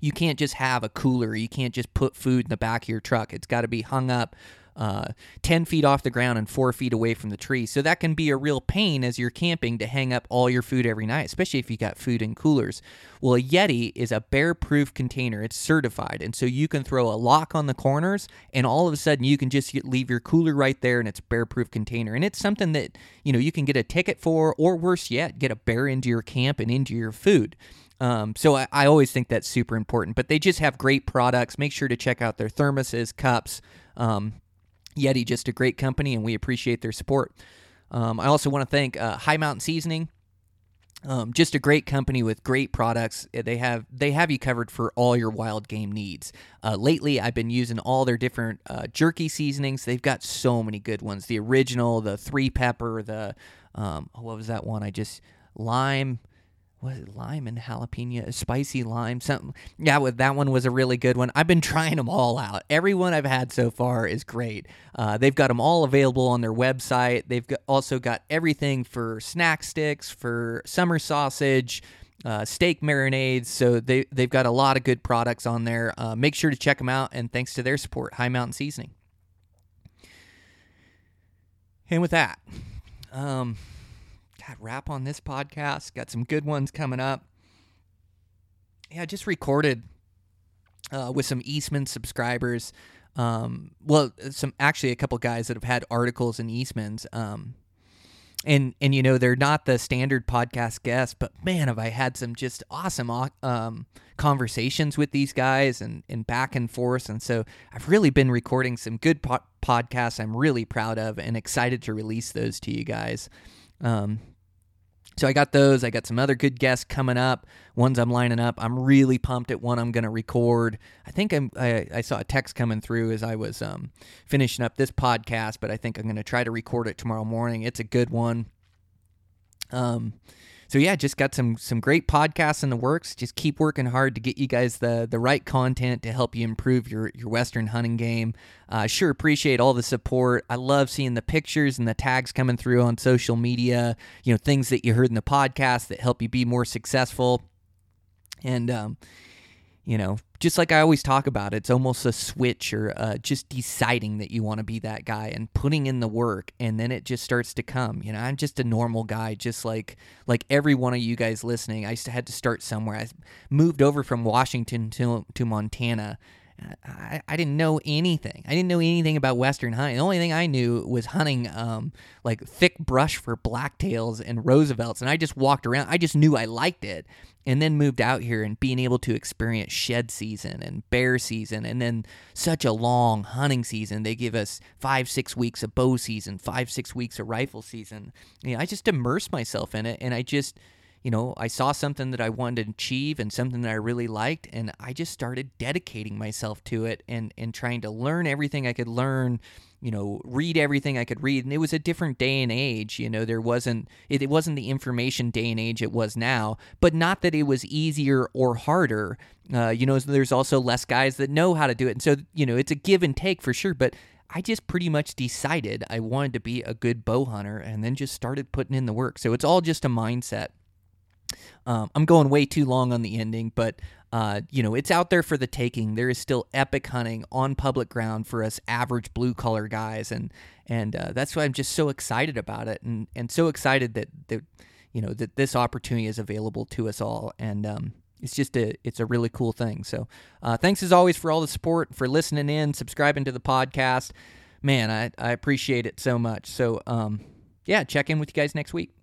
You can't just have a cooler. You can't just put food in the back of your truck. It's got to be hung up Uh, ten feet off the ground and four feet away from the tree. So that can be a real pain as you're camping to hang up all your food every night, especially if you got food in coolers. Well, a Yeti is a bear-proof container. It's certified. And so you can throw a lock on the corners and all of a sudden you can just leave your cooler right there and it's a bear-proof container. And it's something that, you know, you can get a ticket for, or worse yet, get a bear into your camp and into your food. Um, so I, I always think that's super important, but they just have great products. Make sure to check out their thermoses, cups, um, Yeti, just a great company, and we appreciate their support. Um, I also want to thank uh, High Mountain Seasoning, um, just a great company with great products. They have they have you covered for all your wild game needs. Uh, lately, I've been using all their different uh, jerky seasonings. They've got so many good ones: the original, the three pepper, the um, what was that one? I just lime. Was it lime and jalapeno, spicy lime, something? Yeah, that one was a really good one. I've been trying them all out. Every one I've had so far is great. Uh, they've got them all available on their website. They've got, also got everything for snack sticks, for summer sausage, uh, steak marinades. So they, they've got a lot of good products on there. Uh, make sure to check them out, and thanks to their support, High Mountain Seasoning. And with that, um... God, wrap on this podcast. Got some good ones coming up. Yeah, I just recorded uh, with some Eastman subscribers. um, well, some actually a couple guys that have had articles in Eastman's. Um, and, and, you know, they're not the standard podcast guests, but man, have I had some just awesome um, conversations with these guys and, and back and forth. And so I've really been recording some good po- podcasts I'm really proud of and excited to release those to you guys. Um, so I got those. I got some other good guests coming up, ones I'm lining up. I'm really pumped at one I'm going to record. I think I'm, I, I saw a text coming through as I was um, finishing up this podcast, but I think I'm going to try to record it tomorrow morning. It's a good one. Um, so yeah, just got some some great podcasts in the works. Just keep working hard to get you guys the the right content to help you improve your, your Western hunting game. I uh, sure appreciate all the support. I love seeing the pictures and the tags coming through on social media, you know, things that you heard in the podcast that help you be more successful. And, um, you know, just like I always talk about, it's almost a switch or uh, just deciding that you want to be that guy and putting in the work, and then it just starts to come. You know, I'm just a normal guy, just like like every one of you guys listening. I used to had to start somewhere. I moved over from Washington to to Montana. I, I didn't know anything. I didn't know anything about Western hunting. The only thing I knew was hunting um, like thick brush for blacktails and Roosevelts, and I just walked around. I just knew I liked it, and then moved out here and being able to experience shed season and bear season and then such a long hunting season. They give us five, six weeks of bow season, five, six weeks of rifle season. You know, I just immersed myself in it, and I just... You know, I saw something that I wanted to achieve and something that I really liked, and I just started dedicating myself to it and, and trying to learn everything I could learn, you know, read everything I could read. And it was a different day and age. You know, there wasn't it, it wasn't the information day and age it was now, but not that it was easier or harder. Uh, you know, there's also less guys that know how to do it. And so, you know, it's a give and take for sure, but I just pretty much decided I wanted to be a good bow hunter and then just started putting in the work. So it's all just a mindset. Um, I'm going way too long on the ending, but, uh, you know, it's out there for the taking. There is still epic hunting on public ground for us average blue-collar guys, and and uh, that's why I'm just so excited about it and, and so excited that, that, you know, that this opportunity is available to us all, and um, it's just a it's a really cool thing. So uh, thanks, as always, for all the support, for listening in, subscribing to the podcast. Man, I, I appreciate it so much. So, um, yeah, check in with you guys next week.